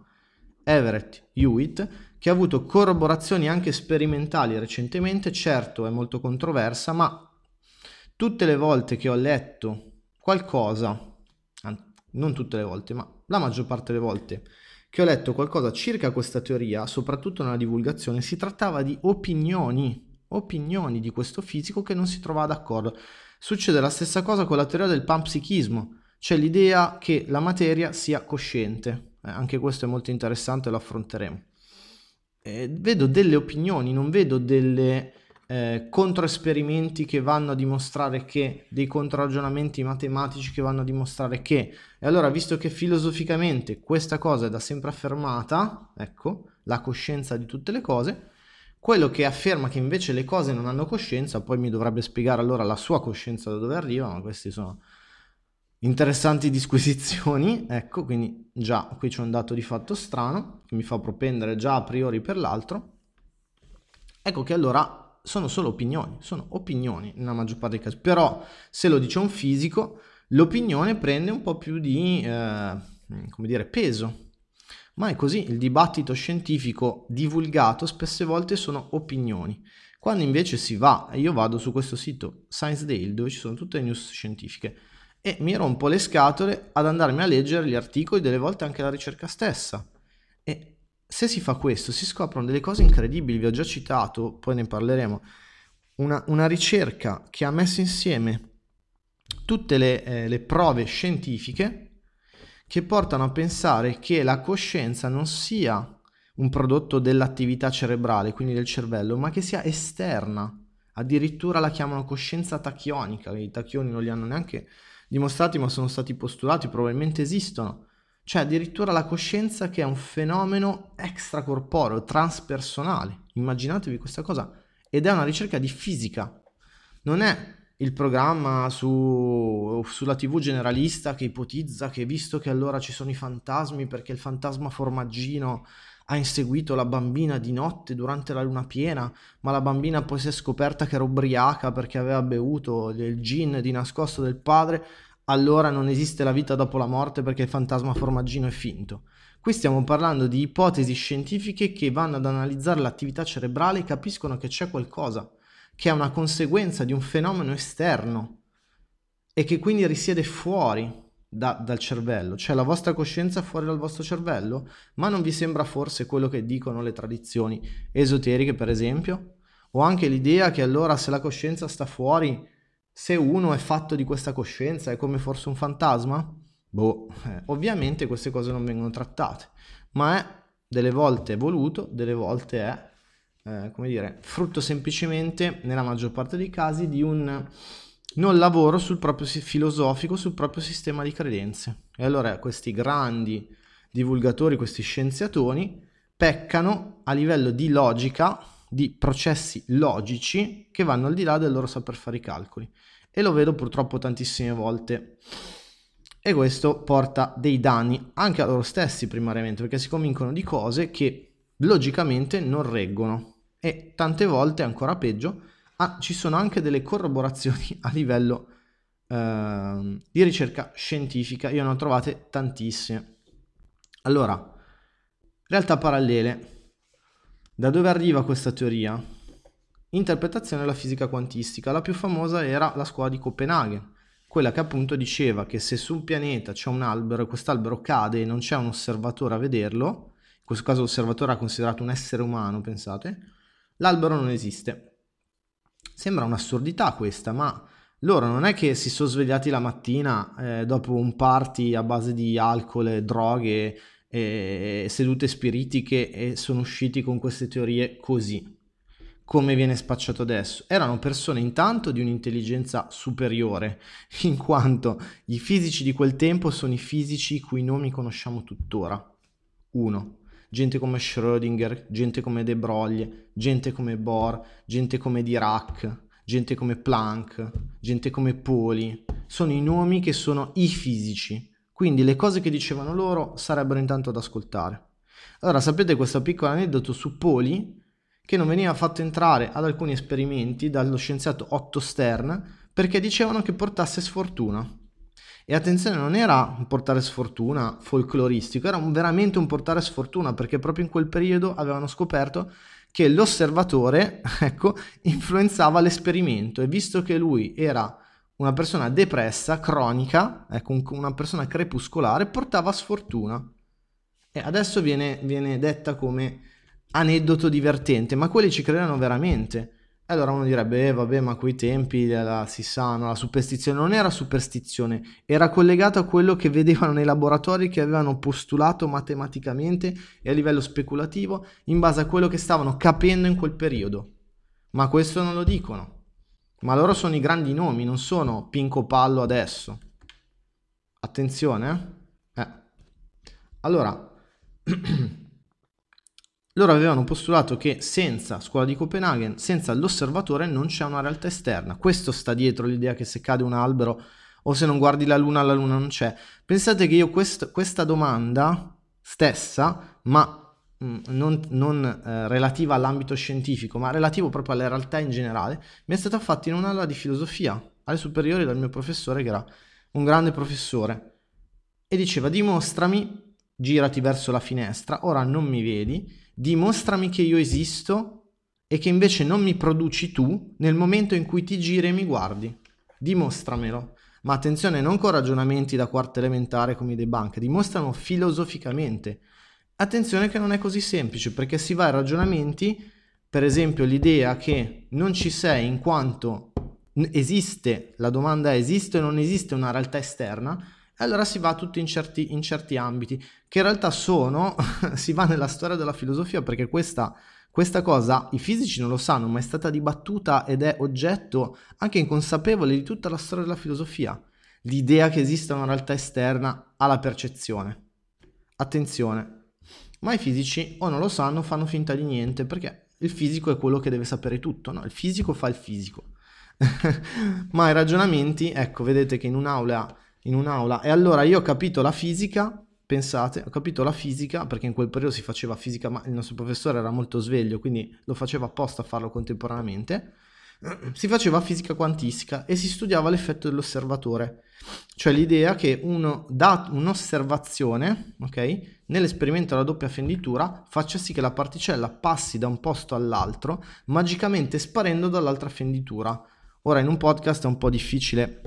Everett-DeWitt, che ha avuto corroborazioni anche sperimentali recentemente. Certo, è molto controversa, ma tutte le volte che ho letto qualcosa, non tutte le volte, ma la maggior parte delle volte che ho letto qualcosa circa questa teoria, soprattutto nella divulgazione, si trattava di opinioni, opinioni di questo fisico che non si trovava d'accordo. Succede la stessa cosa con la teoria del panpsichismo, cioè l'idea che la materia sia cosciente. Eh, anche questo è molto interessante, lo affronteremo. Eh, vedo delle opinioni, non vedo delle eh, controesperimenti che vanno a dimostrare che, dei controragionamenti matematici che vanno a dimostrare che. E allora, visto che filosoficamente questa cosa è da sempre affermata, ecco, la coscienza di tutte le cose, quello che afferma che invece le cose non hanno coscienza, poi mi dovrebbe spiegare allora la sua coscienza da dove arriva, ma questi sono interessanti disquisizioni, ecco, quindi già qui c'è un dato di fatto strano che mi fa propendere già a priori per l'altro. Ecco che allora sono solo opinioni, sono opinioni nella maggior parte dei casi, però se lo dice un fisico l'opinione prende un po' più di, eh, come dire, peso, ma è così, il dibattito scientifico divulgato spesse volte sono opinioni. Quando invece si va, e io vado su questo sito ScienceDaily dove ci sono tutte le news scientifiche, e mi rompo le scatole ad andarmi a leggere gli articoli, delle volte anche la ricerca stessa. E se si fa questo si scoprono delle cose incredibili. Vi ho già citato, poi ne parleremo, una, una ricerca che ha messo insieme tutte le, eh, le prove scientifiche che portano a pensare che la coscienza non sia un prodotto dell'attività cerebrale, quindi del cervello, ma che sia esterna. Addirittura la chiamano coscienza tachionica, i tachioni non li hanno neanche dimostrati, ma sono stati postulati, probabilmente esistono. Cioè addirittura la coscienza che è un fenomeno extracorporeo, transpersonale. Immaginatevi questa cosa. Ed è una ricerca di fisica. Non è il programma su, sulla tivù generalista che ipotizza che, visto che allora ci sono i fantasmi perché il fantasma formaggino ha inseguito la bambina di notte durante la luna piena, ma la bambina poi si è scoperta che era ubriaca perché aveva bevuto del gin di nascosto del padre, allora non esiste la vita dopo la morte perché il fantasma formaggino è finto. Qui stiamo parlando di ipotesi scientifiche che vanno ad analizzare l'attività cerebrale e capiscono che c'è qualcosa, che è una conseguenza di un fenomeno esterno e che quindi risiede fuori Da, dal cervello. Cioè la vostra coscienza fuori dal vostro cervello? Ma non vi sembra forse quello che dicono le tradizioni esoteriche, per esempio? O anche l'idea che allora se la coscienza sta fuori, se uno è fatto di questa coscienza, è come forse un fantasma? Boh, eh, ovviamente queste cose non vengono trattate, ma è delle volte voluto, delle volte è eh, come dire, frutto semplicemente, nella maggior parte dei casi, di un non lavoro sul proprio filosofico, sul proprio sistema di credenze. E allora questi grandi divulgatori, questi scienziatoni, peccano a livello di logica, di processi logici che vanno al di là del loro saper fare i calcoli. E lo vedo purtroppo tantissime volte. E questo porta dei danni anche a loro stessi primariamente, perché si convincono di cose che logicamente non reggono. E tante volte, ancora peggio, Ah, ci sono anche delle corroborazioni a livello eh, di ricerca scientifica. Io ne ho trovate tantissime. Allora, realtà parallele. Da dove arriva questa teoria? Interpretazione della fisica quantistica. La più famosa era la scuola di Copenaghen, quella che appunto diceva che se su un pianeta c'è un albero e quest'albero cade e non c'è un osservatore a vederlo, in questo caso l'osservatore ha considerato un essere umano, pensate, l'albero non esiste. Sembra un'assurdità questa, ma loro non è che si sono svegliati la mattina eh, dopo un party a base di alcol, droghe, eh, sedute spiritiche e sono usciti con queste teorie così, come viene spacciato adesso. Erano persone intanto di un'intelligenza superiore, in quanto i fisici di quel tempo sono i fisici cui nomi conosciamo tuttora. Uno. Gente come Schrödinger, gente come De Broglie, gente come Bohr, gente come Dirac, gente come Planck, gente come Pauli. Sono i nomi che sono i fisici. Quindi le cose che dicevano loro sarebbero intanto ad ascoltare. Allora, sapete questo piccolo aneddoto su Pauli, che non veniva fatto entrare ad alcuni esperimenti dallo scienziato Otto Stern perché dicevano che portasse sfortuna. E attenzione, non era un portare sfortuna folcloristico, era un, veramente un portare sfortuna, perché proprio in quel periodo avevano scoperto che l'osservatore, ecco, influenzava l'esperimento, e visto che lui era una persona depressa, cronica, ecco, una persona crepuscolare, portava sfortuna. E adesso viene, viene detta come aneddoto divertente, ma quelli ci credevano veramente. Allora uno direbbe, eh, vabbè, ma quei tempi la, si sanno, la superstizione non era superstizione, era collegato a quello che vedevano nei laboratori, che avevano postulato matematicamente e a livello speculativo in base a quello che stavano capendo in quel periodo. Ma questo non lo dicono, ma loro sono i grandi nomi, non sono Pinco Pallo adesso. Attenzione, eh? Eh. Allora... Loro avevano postulato che senza scuola di Copenaghen, senza l'osservatore, non c'è una realtà esterna. Questo sta dietro l'idea che se cade un albero o se non guardi la luna, la luna non c'è. Pensate che io quest- questa domanda stessa, ma mh, non, non eh, relativa all'ambito scientifico, ma relativo proprio alla realtà in generale, mi è stata fatta in un'aula di filosofia alle superiori dal mio professore, che era un grande professore, e diceva: dimostrami, girati verso la finestra, ora non mi vedi, dimostrami che io esisto e che invece non mi produci tu nel momento in cui ti giri e mi guardi, dimostramelo. Ma attenzione, non con ragionamenti da quarta elementare come i dei banchi, dimostrano filosoficamente. Attenzione che non è così semplice, perché si va ai ragionamenti, per esempio l'idea che non ci sei in quanto esiste, la domanda è esiste o non esiste una realtà esterna. Allora si va tutto in certi, in certi ambiti, che in realtà sono, si va nella storia della filosofia, perché questa, questa cosa i fisici non lo sanno, ma è stata dibattuta ed è oggetto anche inconsapevole di tutta la storia della filosofia, l'idea che esista una realtà esterna alla percezione. Attenzione, ma i fisici o non lo sanno, fanno finta di niente, perché il fisico è quello che deve sapere tutto, no? Il fisico fa il fisico. Ma i ragionamenti, ecco, vedete che in un'aula... in un'aula, e allora io ho capito la fisica, pensate, ho capito la fisica, perché in quel periodo si faceva fisica, ma il nostro professore era molto sveglio, quindi lo faceva apposta a farlo contemporaneamente, si faceva fisica quantistica e si studiava l'effetto dell'osservatore, cioè l'idea che uno da un'osservazione, ok, nell'esperimento della doppia fenditura faccia sì che la particella passi da un posto all'altro, magicamente sparendo dall'altra fenditura. Ora in un podcast è un po' difficile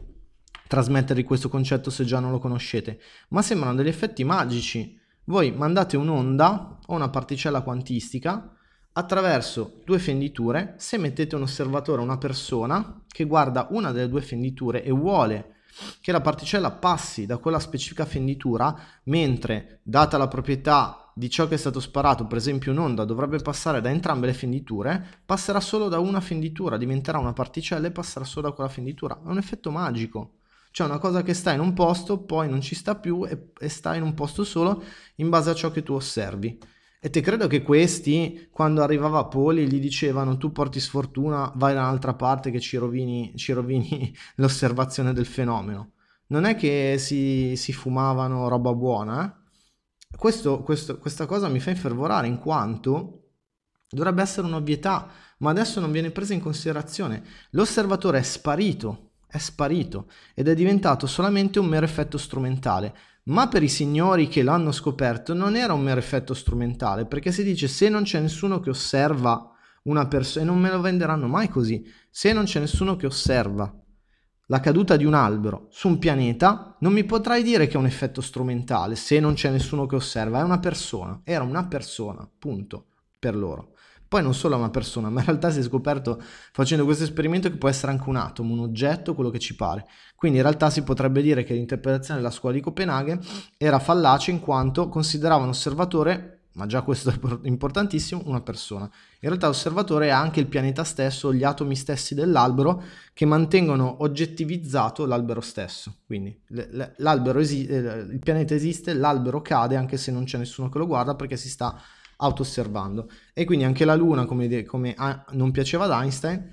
trasmettervi questo concetto se già non lo conoscete, ma sembrano degli effetti magici. Voi mandate un'onda o una particella quantistica attraverso due fenditure, se mettete un osservatore, una persona che guarda una delle due fenditure e vuole che la particella passi da quella specifica fenditura, mentre data la proprietà di ciò che è stato sparato, per esempio un'onda dovrebbe passare da entrambe le fenditure, passerà solo da una fenditura, diventerà una particella e passerà solo da quella fenditura. È un effetto magico. C'è una cosa che sta in un posto, poi non ci sta più e, e sta in un posto solo in base a ciò che tu osservi. E te credo che questi, quando arrivava Pauli, gli dicevano: tu porti sfortuna, vai da un'altra parte che ci rovini, ci rovini l'osservazione del fenomeno. Non è che si, si fumavano roba buona, eh? Questo, questo, questa cosa mi fa infervorare, in quanto dovrebbe essere un'ovvietà, ma adesso non viene presa in considerazione. L'osservatore è sparito. È sparito ed è diventato solamente un mero effetto strumentale, ma per i signori che l'hanno scoperto non era un mero effetto strumentale, perché si dice: se non c'è nessuno che osserva una persona, e non me lo venderanno mai così, se non c'è nessuno che osserva la caduta di un albero su un pianeta, non mi potrai dire che è un effetto strumentale, se non c'è nessuno che osserva, è una persona, era una persona, punto, per loro. Poi non solo a una persona, ma in realtà si è scoperto facendo questo esperimento che può essere anche un atomo, un oggetto, quello che ci pare. Quindi in realtà si potrebbe dire che l'interpretazione della scuola di Copenaghen era fallace, in quanto considerava un osservatore, ma già questo è importantissimo, una persona. In realtà l'osservatore è anche il pianeta stesso, gli atomi stessi dell'albero, che mantengono oggettivizzato l'albero stesso. Quindi l'albero esi- il pianeta esiste, l'albero cade anche se non c'è nessuno che lo guarda, perché si sta auto-osservando. E quindi anche la luna, come, come a, non piaceva ad Einstein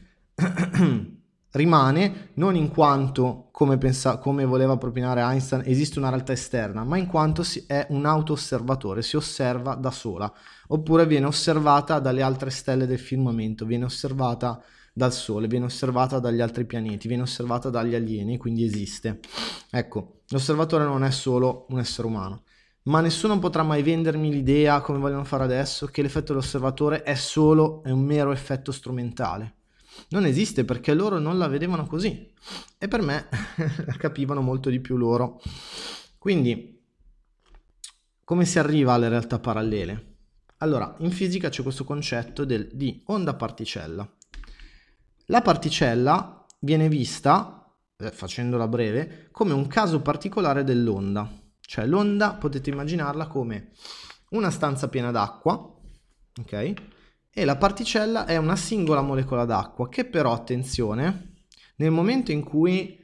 rimane non in quanto, come, pensa, come voleva propinare Einstein, esiste una realtà esterna, ma in quanto si è un auto-osservatore, si osserva da sola, oppure viene osservata dalle altre stelle del firmamento, viene osservata dal Sole, viene osservata dagli altri pianeti, viene osservata dagli alieni, quindi esiste. Ecco, l'osservatore non è solo un essere umano. Ma nessuno potrà mai vendermi l'idea, come vogliono fare adesso, che l'effetto dell'osservatore è solo è un mero effetto strumentale. Non esiste, perché loro non la vedevano così, e per me la capivano molto di più loro. Quindi, come si arriva alle realtà parallele? Allora, in fisica c'è questo concetto del, di onda-particella. La particella viene vista, eh, facendola breve, come un caso particolare dell'onda. Cioè l'onda potete immaginarla come una stanza piena d'acqua, ok? E la particella è una singola molecola d'acqua che però, attenzione, nel momento in cui,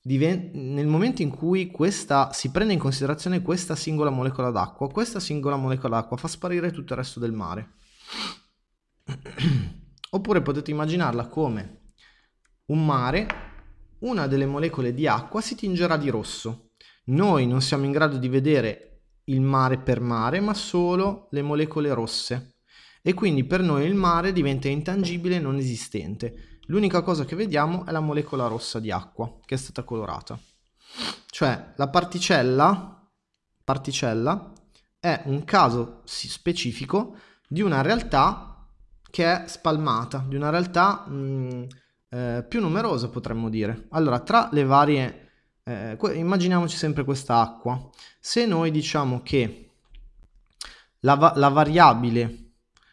diven- nel momento in cui questa, si prende in considerazione questa singola molecola d'acqua, questa singola molecola d'acqua fa sparire tutto il resto del mare. Oppure potete immaginarla come un mare, una delle molecole di acqua si tingerà di rosso. Noi non siamo in grado di vedere il mare per mare, ma solo le molecole rosse. E quindi per noi il mare diventa intangibile e non esistente. L'unica cosa che vediamo è la molecola rossa di acqua, che è stata colorata. Cioè la particella, particella è un caso specifico di una realtà che è spalmata, di una realtà mh, eh, più numerosa, potremmo dire. Allora, tra le varie... Eh, immaginiamoci sempre questa acqua. Se noi diciamo che la, va- la variabile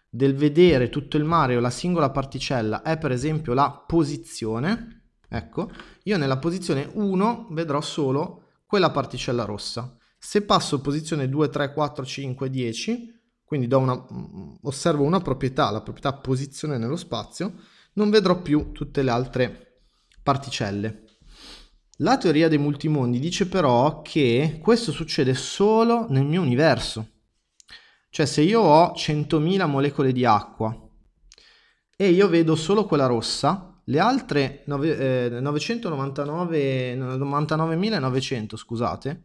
del vedere tutto il mare o la singola particella è per esempio la posizione, ecco, io nella posizione uno vedrò solo quella particella rossa. Se passo posizione due, tre, quattro, cinque, dieci, quindi do una, osservo una proprietà, la proprietà posizione nello spazio, non vedrò più tutte le altre particelle. La teoria dei multimondi dice però che questo succede solo nel mio universo. Cioè se io ho centomila molecole di acqua e io vedo solo quella rossa, le altre nove, eh, nove nove nove novantanovemila novecento, scusate,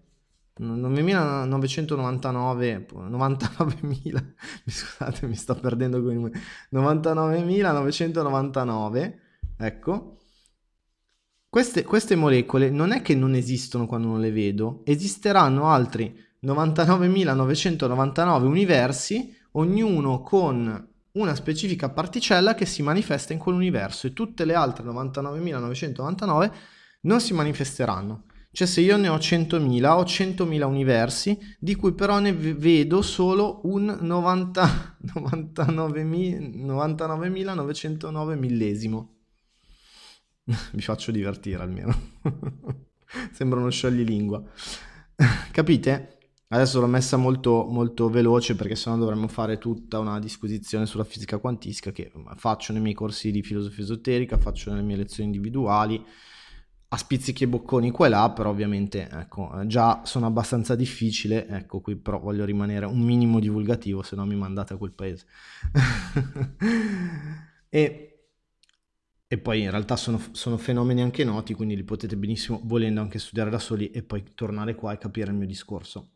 novemila novecentonovantanove, novantanovemila, scusate, mi sto perdendo con i numeri, novantanovemila novecentonovantanove, ecco. Queste, queste molecole non è che non esistono quando non le vedo, esisteranno altri novantanovemila novecentonovantanove universi, ognuno con una specifica particella che si manifesta in quell'universo, e tutte le altre novantanovemila novecentonovantanove non si manifesteranno. Cioè se io ne ho centomila, ho centomila universi, di cui però ne vedo solo un novantanovemila novecentonove millesimo. Vi faccio divertire almeno. Sembra uno scioglilingua. Capite? Adesso l'ho messa molto, molto veloce, perché sennò dovremmo fare tutta una disquisizione sulla fisica quantistica, che faccio nei miei corsi di filosofia esoterica, faccio nelle mie lezioni individuali, a spizzichi e bocconi qua e là, però ovviamente ecco, già sono abbastanza difficile, ecco, qui però voglio rimanere un minimo divulgativo, se no mi mandate a quel paese. e... E poi in realtà sono, sono fenomeni anche noti, quindi li potete benissimo, volendo, anche studiare da soli e poi tornare qua e capire il mio discorso.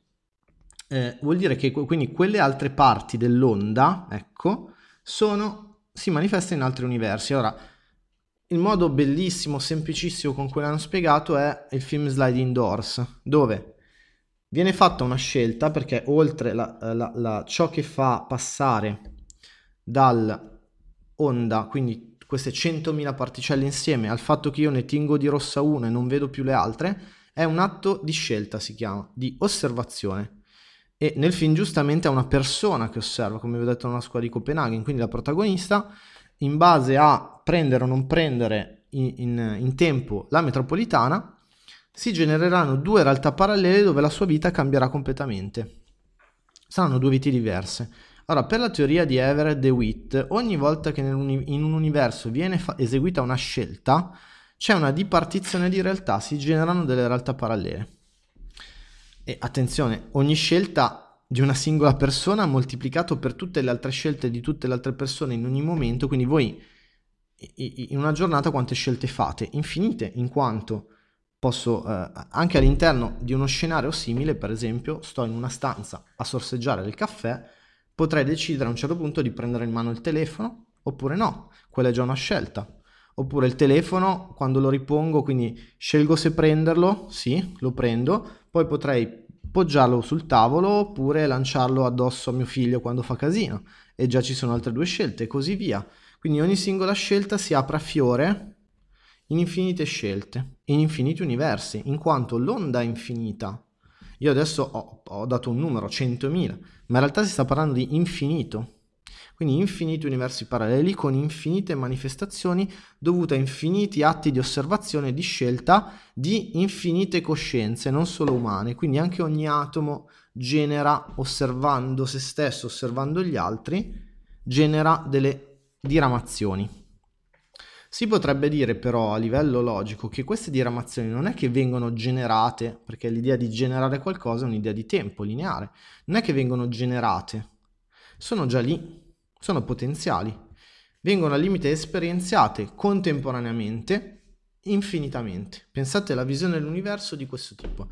Eh, vuol dire che quindi quelle altre parti dell'onda, ecco, sono, si manifestano in altri universi. Ora, il modo bellissimo, semplicissimo con cui l'hanno spiegato è il film Sliding Doors, dove viene fatta una scelta, perché oltre la, la, la, ciò che fa passare dall'onda, quindi queste centomila particelle insieme, al fatto che io ne tingo di rossa una e non vedo più le altre, è un atto di scelta, si chiama, di osservazione. E nel film giustamente è una persona che osserva, come vi ho detto nella scuola di Copenaghen, quindi la protagonista, in base a prendere o non prendere in, in, in tempo la metropolitana, si genereranno due realtà parallele dove la sua vita cambierà completamente. Saranno due vite diverse. Allora, per la teoria di Everett-DeWitt, ogni volta che in un universo viene fa- eseguita una scelta, c'è una dipartizione di realtà, si generano delle realtà parallele. E attenzione, ogni scelta di una singola persona moltiplicato per tutte le altre scelte di tutte le altre persone in ogni momento, quindi voi in una giornata quante scelte fate? Infinite, in quanto posso, eh, anche all'interno di uno scenario simile, per esempio, sto in una stanza a sorseggiare del caffè, potrei decidere a un certo punto di prendere in mano il telefono oppure no, quella è già una scelta. Oppure il telefono, quando lo ripongo, quindi scelgo se prenderlo, sì, lo prendo, poi potrei poggiarlo sul tavolo oppure lanciarlo addosso a mio figlio quando fa casino, e già ci sono altre due scelte, e così via. Quindi ogni singola scelta si apre a fiore in infinite scelte, in infiniti universi, in quanto l'onda è infinita. Io adesso ho, ho dato un numero, centomila, ma in realtà si sta parlando di infinito. Quindi infiniti universi paralleli con infinite manifestazioni dovute a infiniti atti di osservazione e di scelta di infinite coscienze, non solo umane. Quindi anche ogni atomo genera, osservando se stesso, osservando gli altri, genera delle diramazioni. Si potrebbe dire però a livello logico che queste diramazioni non è che vengono generate, perché l'idea di generare qualcosa è un'idea di tempo lineare, non è che vengono generate, sono già lì, sono potenziali, vengono al limite esperienziate contemporaneamente, infinitamente. Pensate alla visione dell'universo di questo tipo: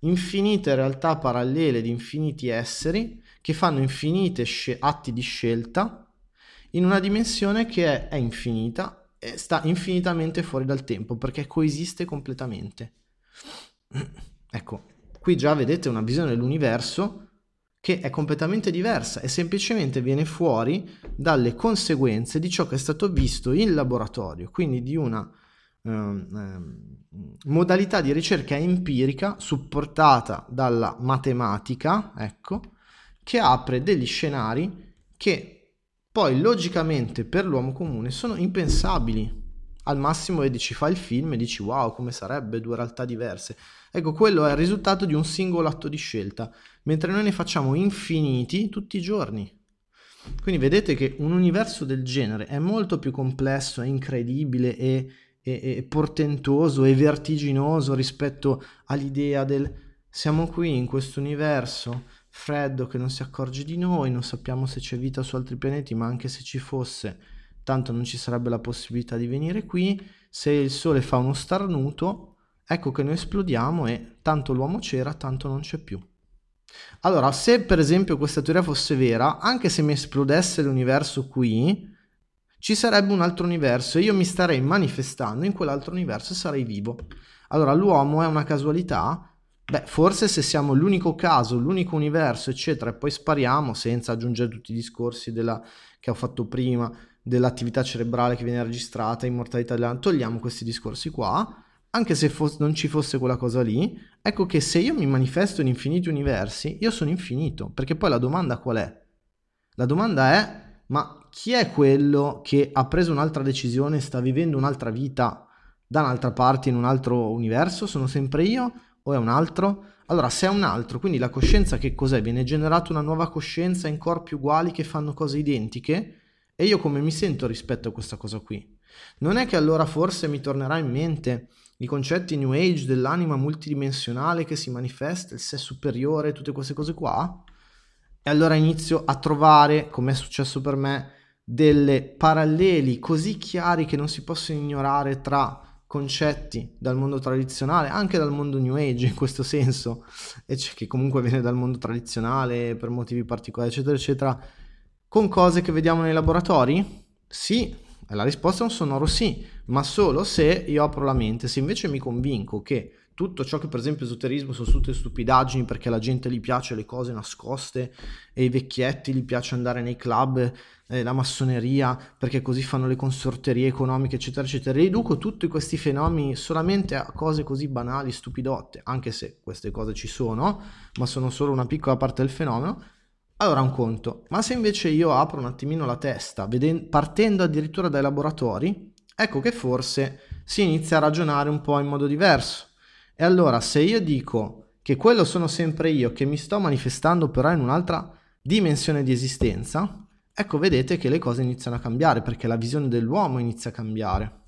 infinite realtà parallele di infiniti esseri che fanno infinite sc- atti di scelta in una dimensione che è, è infinita e sta infinitamente fuori dal tempo, perché coesiste completamente. Ecco, qui già vedete una visione dell'universo che è completamente diversa e semplicemente viene fuori dalle conseguenze di ciò che è stato visto in laboratorio, quindi di una ehm, modalità di ricerca empirica supportata dalla matematica, ecco, che apre degli scenari che poi logicamente per l'uomo comune sono impensabili. Al massimo vedi, ci fa il film e dici wow, come sarebbe, due realtà diverse. Ecco, quello è il risultato di un singolo atto di scelta, mentre noi ne facciamo infiniti tutti i giorni. Quindi vedete che un universo del genere è molto più complesso, è incredibile, e portentoso e vertiginoso rispetto all'idea del siamo qui in questo universo freddo che non si accorge di noi, non sappiamo se c'è vita su altri pianeti, ma anche se ci fosse, tanto non ci sarebbe la possibilità di venire qui. Se il sole fa uno starnuto, ecco che noi esplodiamo, e tanto l'uomo c'era, tanto non c'è più. Allora, se per esempio questa teoria fosse vera, anche se mi esplodesse l'universo qui, ci sarebbe un altro universo e io mi starei manifestando in quell'altro universo e sarei vivo. Allora, l'uomo è una casualità? Beh, forse se siamo l'unico caso, l'unico universo, eccetera, e poi spariamo, senza aggiungere tutti i discorsi della... che ho fatto prima, dell'attività cerebrale che viene registrata, immortalità della... togliamo questi discorsi qua, anche se fos- non ci fosse quella cosa lì, ecco che se io mi manifesto in infiniti universi, io sono infinito, perché poi la domanda qual è? La domanda è, ma chi è quello che ha preso un'altra decisione, sta vivendo un'altra vita da un'altra parte in un altro universo? Sono sempre io o è un altro? Allora, se è un altro, quindi la coscienza che cos'è? Viene generata una nuova coscienza in corpi uguali che fanno cose identiche? E io come mi sento rispetto a questa cosa qui? Non è che allora forse mi tornerà in mente i concetti New Age dell'anima multidimensionale che si manifesta, il sé superiore, tutte queste cose qua? E allora inizio a trovare, come è successo per me, delle paralleli così chiari che non si possono ignorare tra concetti dal mondo tradizionale, anche dal mondo New Age in questo senso, e c- che comunque viene dal mondo tradizionale per motivi particolari, eccetera, eccetera, con cose che vediamo nei laboratori? Sì, la risposta è un sonoro sì, ma solo se io apro la mente. Se invece mi convinco che tutto ciò che per esempio esoterismo sono tutte stupidaggini, perché alla gente gli piace le cose nascoste e i vecchietti gli piace andare nei club, eh, la massoneria, perché così fanno le consorterie economiche, eccetera, eccetera, riduco tutti questi fenomeni solamente a cose così banali, stupidotte, anche se queste cose ci sono, ma sono solo una piccola parte del fenomeno. Allora un conto, ma se invece io apro un attimino la testa, veden- partendo addirittura dai laboratori, ecco che forse si inizia a ragionare un po' in modo diverso. E allora se io dico che quello sono sempre io, che mi sto manifestando però in un'altra dimensione di esistenza, ecco vedete che le cose iniziano a cambiare, perché la visione dell'uomo inizia a cambiare.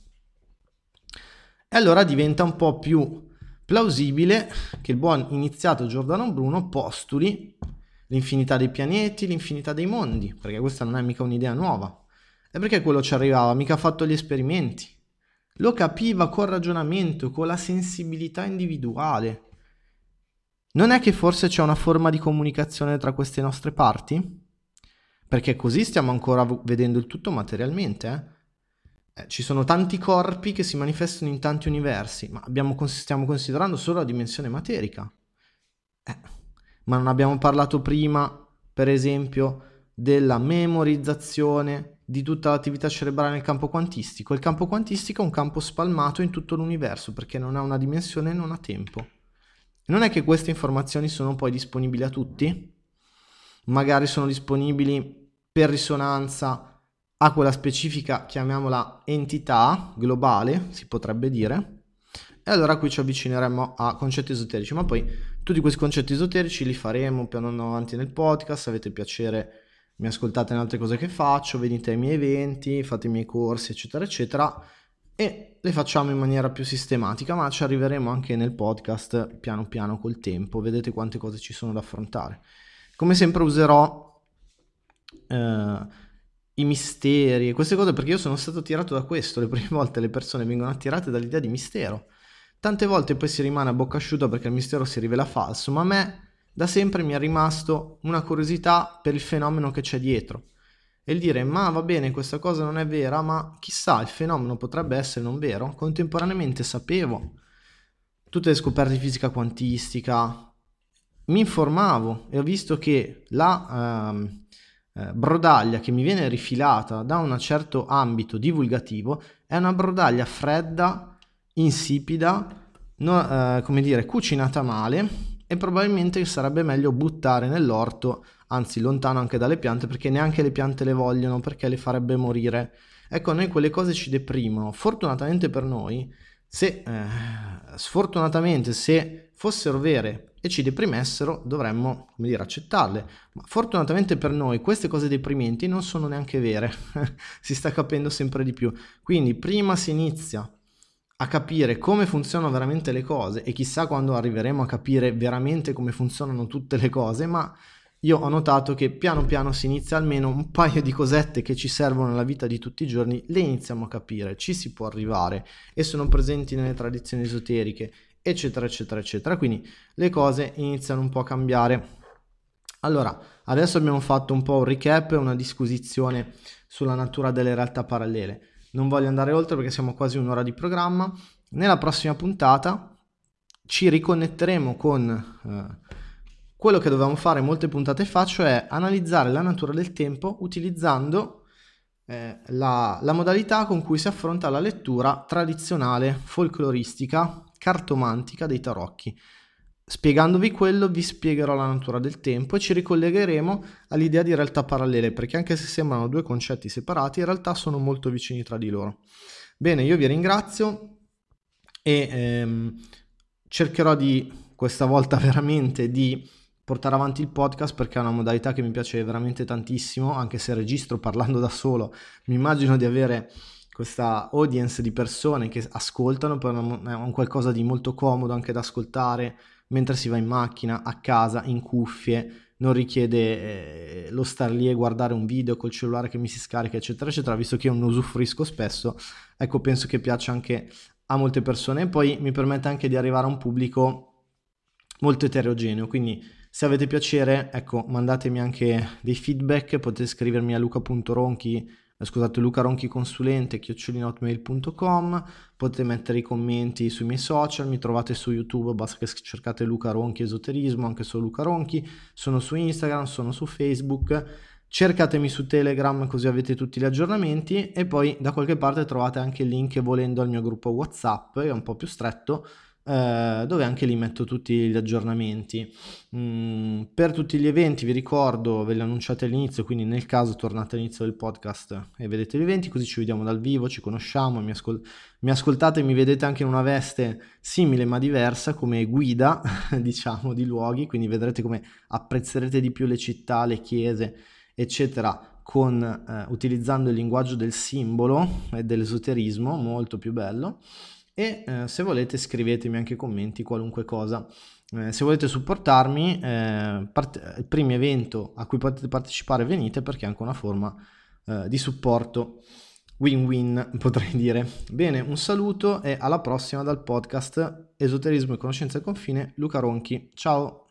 E allora diventa un po' più plausibile che il buon iniziato Giordano Bruno postuli l'infinità dei pianeti, l'infinità dei mondi, perché questa non è mica un'idea nuova. E perché quello ci arrivava? Mica ha fatto gli esperimenti. Lo capiva col ragionamento, con la sensibilità individuale. Non è che forse c'è una forma di comunicazione tra queste nostre parti? Perché così stiamo ancora vedendo il tutto materialmente, eh? Eh, ci sono tanti corpi che si manifestano in tanti universi, ma abbiamo, stiamo considerando solo la dimensione materica. Eh, ma non abbiamo parlato prima, per esempio, della memorizzazione di tutta l'attività cerebrale nel campo quantistico. Il campo quantistico è un campo spalmato in tutto l'universo, perché non ha una dimensione e non ha tempo. Non è che queste informazioni sono poi disponibili a tutti? Magari sono disponibili per risonanza a quella specifica, chiamiamola, entità globale, si potrebbe dire, e allora qui ci avvicineremo a concetti esoterici, ma poi tutti questi concetti esoterici li faremo piano avanti nel podcast. Se avete piacere mi ascoltate in altre cose che faccio, venite ai miei eventi, fate i miei corsi eccetera eccetera, e le facciamo in maniera più sistematica, ma ci arriveremo anche nel podcast piano piano col tempo, vedete quante cose ci sono da affrontare. Come sempre userò eh, i misteri e queste cose, perché io sono stato attirato da questo. Le prime volte le persone vengono attirate dall'idea di mistero. Tante volte poi si rimane a bocca asciutta perché il mistero si rivela falso, ma a me da sempre mi è rimasto una curiosità per il fenomeno che c'è dietro. E il dire, ma va bene, questa cosa non è vera, ma chissà, il fenomeno potrebbe essere non vero. Contemporaneamente sapevo tutte le scoperte di fisica quantistica, mi informavo e ho visto che la eh, brodaglia che mi viene rifilata da un certo ambito divulgativo è una brodaglia fredda, insipida, no, eh, come dire, cucinata male, e probabilmente sarebbe meglio buttare nell'orto, anzi lontano anche dalle piante, perché neanche le piante le vogliono, perché le farebbe morire. Ecco, noi quelle cose ci deprimono. Fortunatamente per noi, se eh, sfortunatamente se fossero vere e ci deprimessero dovremmo, come dire, accettarle, ma fortunatamente per noi queste cose deprimenti non sono neanche vere. Si sta capendo sempre di più, quindi prima si inizia a capire come funzionano veramente le cose, e chissà quando arriveremo a capire veramente come funzionano tutte le cose, ma io ho notato che piano piano si inizia, almeno un paio di cosette che ci servono nella vita di tutti i giorni le iniziamo a capire, ci si può arrivare, e sono presenti nelle tradizioni esoteriche eccetera eccetera eccetera, quindi le cose iniziano un po' a cambiare. Allora, adesso abbiamo fatto un po' un recap e una disquisizione sulla natura delle realtà parallele. Non voglio andare oltre perché siamo quasi un'ora di programma. Nella prossima puntata ci riconnetteremo con eh, quello che dovevamo fare molte puntate fa, cioè analizzare la natura del tempo utilizzando eh, la, la modalità con cui si affronta la lettura tradizionale, folcloristica, cartomantica dei tarocchi. Spiegandovi quello, vi spiegherò la natura del tempo e ci ricollegheremo all'idea di realtà parallele, perché anche se sembrano due concetti separati, in realtà sono molto vicini tra di loro. Bene, io vi ringrazio e ehm, cercherò di, questa volta veramente, di portare avanti il podcast, perché è una modalità che mi piace veramente tantissimo, anche se registro parlando da solo. Mi immagino di avere questa audience di persone che ascoltano, per un, è un qualcosa di molto comodo anche da ascoltare mentre si va in macchina, a casa, in cuffie, non richiede eh, lo star lì e guardare un video col cellulare che mi si scarica eccetera eccetera, visto che io non usufruisco spesso. Ecco, penso che piaccia anche a molte persone, e poi mi permette anche di arrivare a un pubblico molto eterogeneo, quindi se avete piacere, ecco, mandatemi anche dei feedback, potete scrivermi a luca.ronchi, scusate, luca ronchi consulente chiocciola hotmail punto com, potete mettere i commenti sui miei social, mi trovate su YouTube, basta che cercate Luca Ronchi Esoterismo, anche solo Luca Ronchi, sono su Instagram, sono su Facebook, cercatemi su Telegram così avete tutti gli aggiornamenti, e poi da qualche parte trovate anche il link, volendo, al mio gruppo WhatsApp, è un po' più stretto, dove anche lì metto tutti gli aggiornamenti. Mm, per tutti gli eventi vi ricordo, ve li annunciate all'inizio, quindi nel caso tornate all'inizio del podcast e vedete gli eventi, così ci vediamo dal vivo, ci conosciamo, mi, ascol- mi ascoltate e mi vedete anche in una veste simile ma diversa, come guida diciamo di luoghi, quindi vedrete come apprezzerete di più le città, le chiese eccetera, con, eh, utilizzando il linguaggio del simbolo e dell'esoterismo, molto più bello. E eh, se volete scrivetemi anche commenti, qualunque cosa. Eh, se volete supportarmi, eh, part- il primo evento a cui potete partecipare, venite, perché è anche una forma eh, di supporto. Win-win, potrei dire. Bene, un saluto e alla prossima dal podcast Esoterismo e Conoscenza e Confine, Luca Ronchi. Ciao!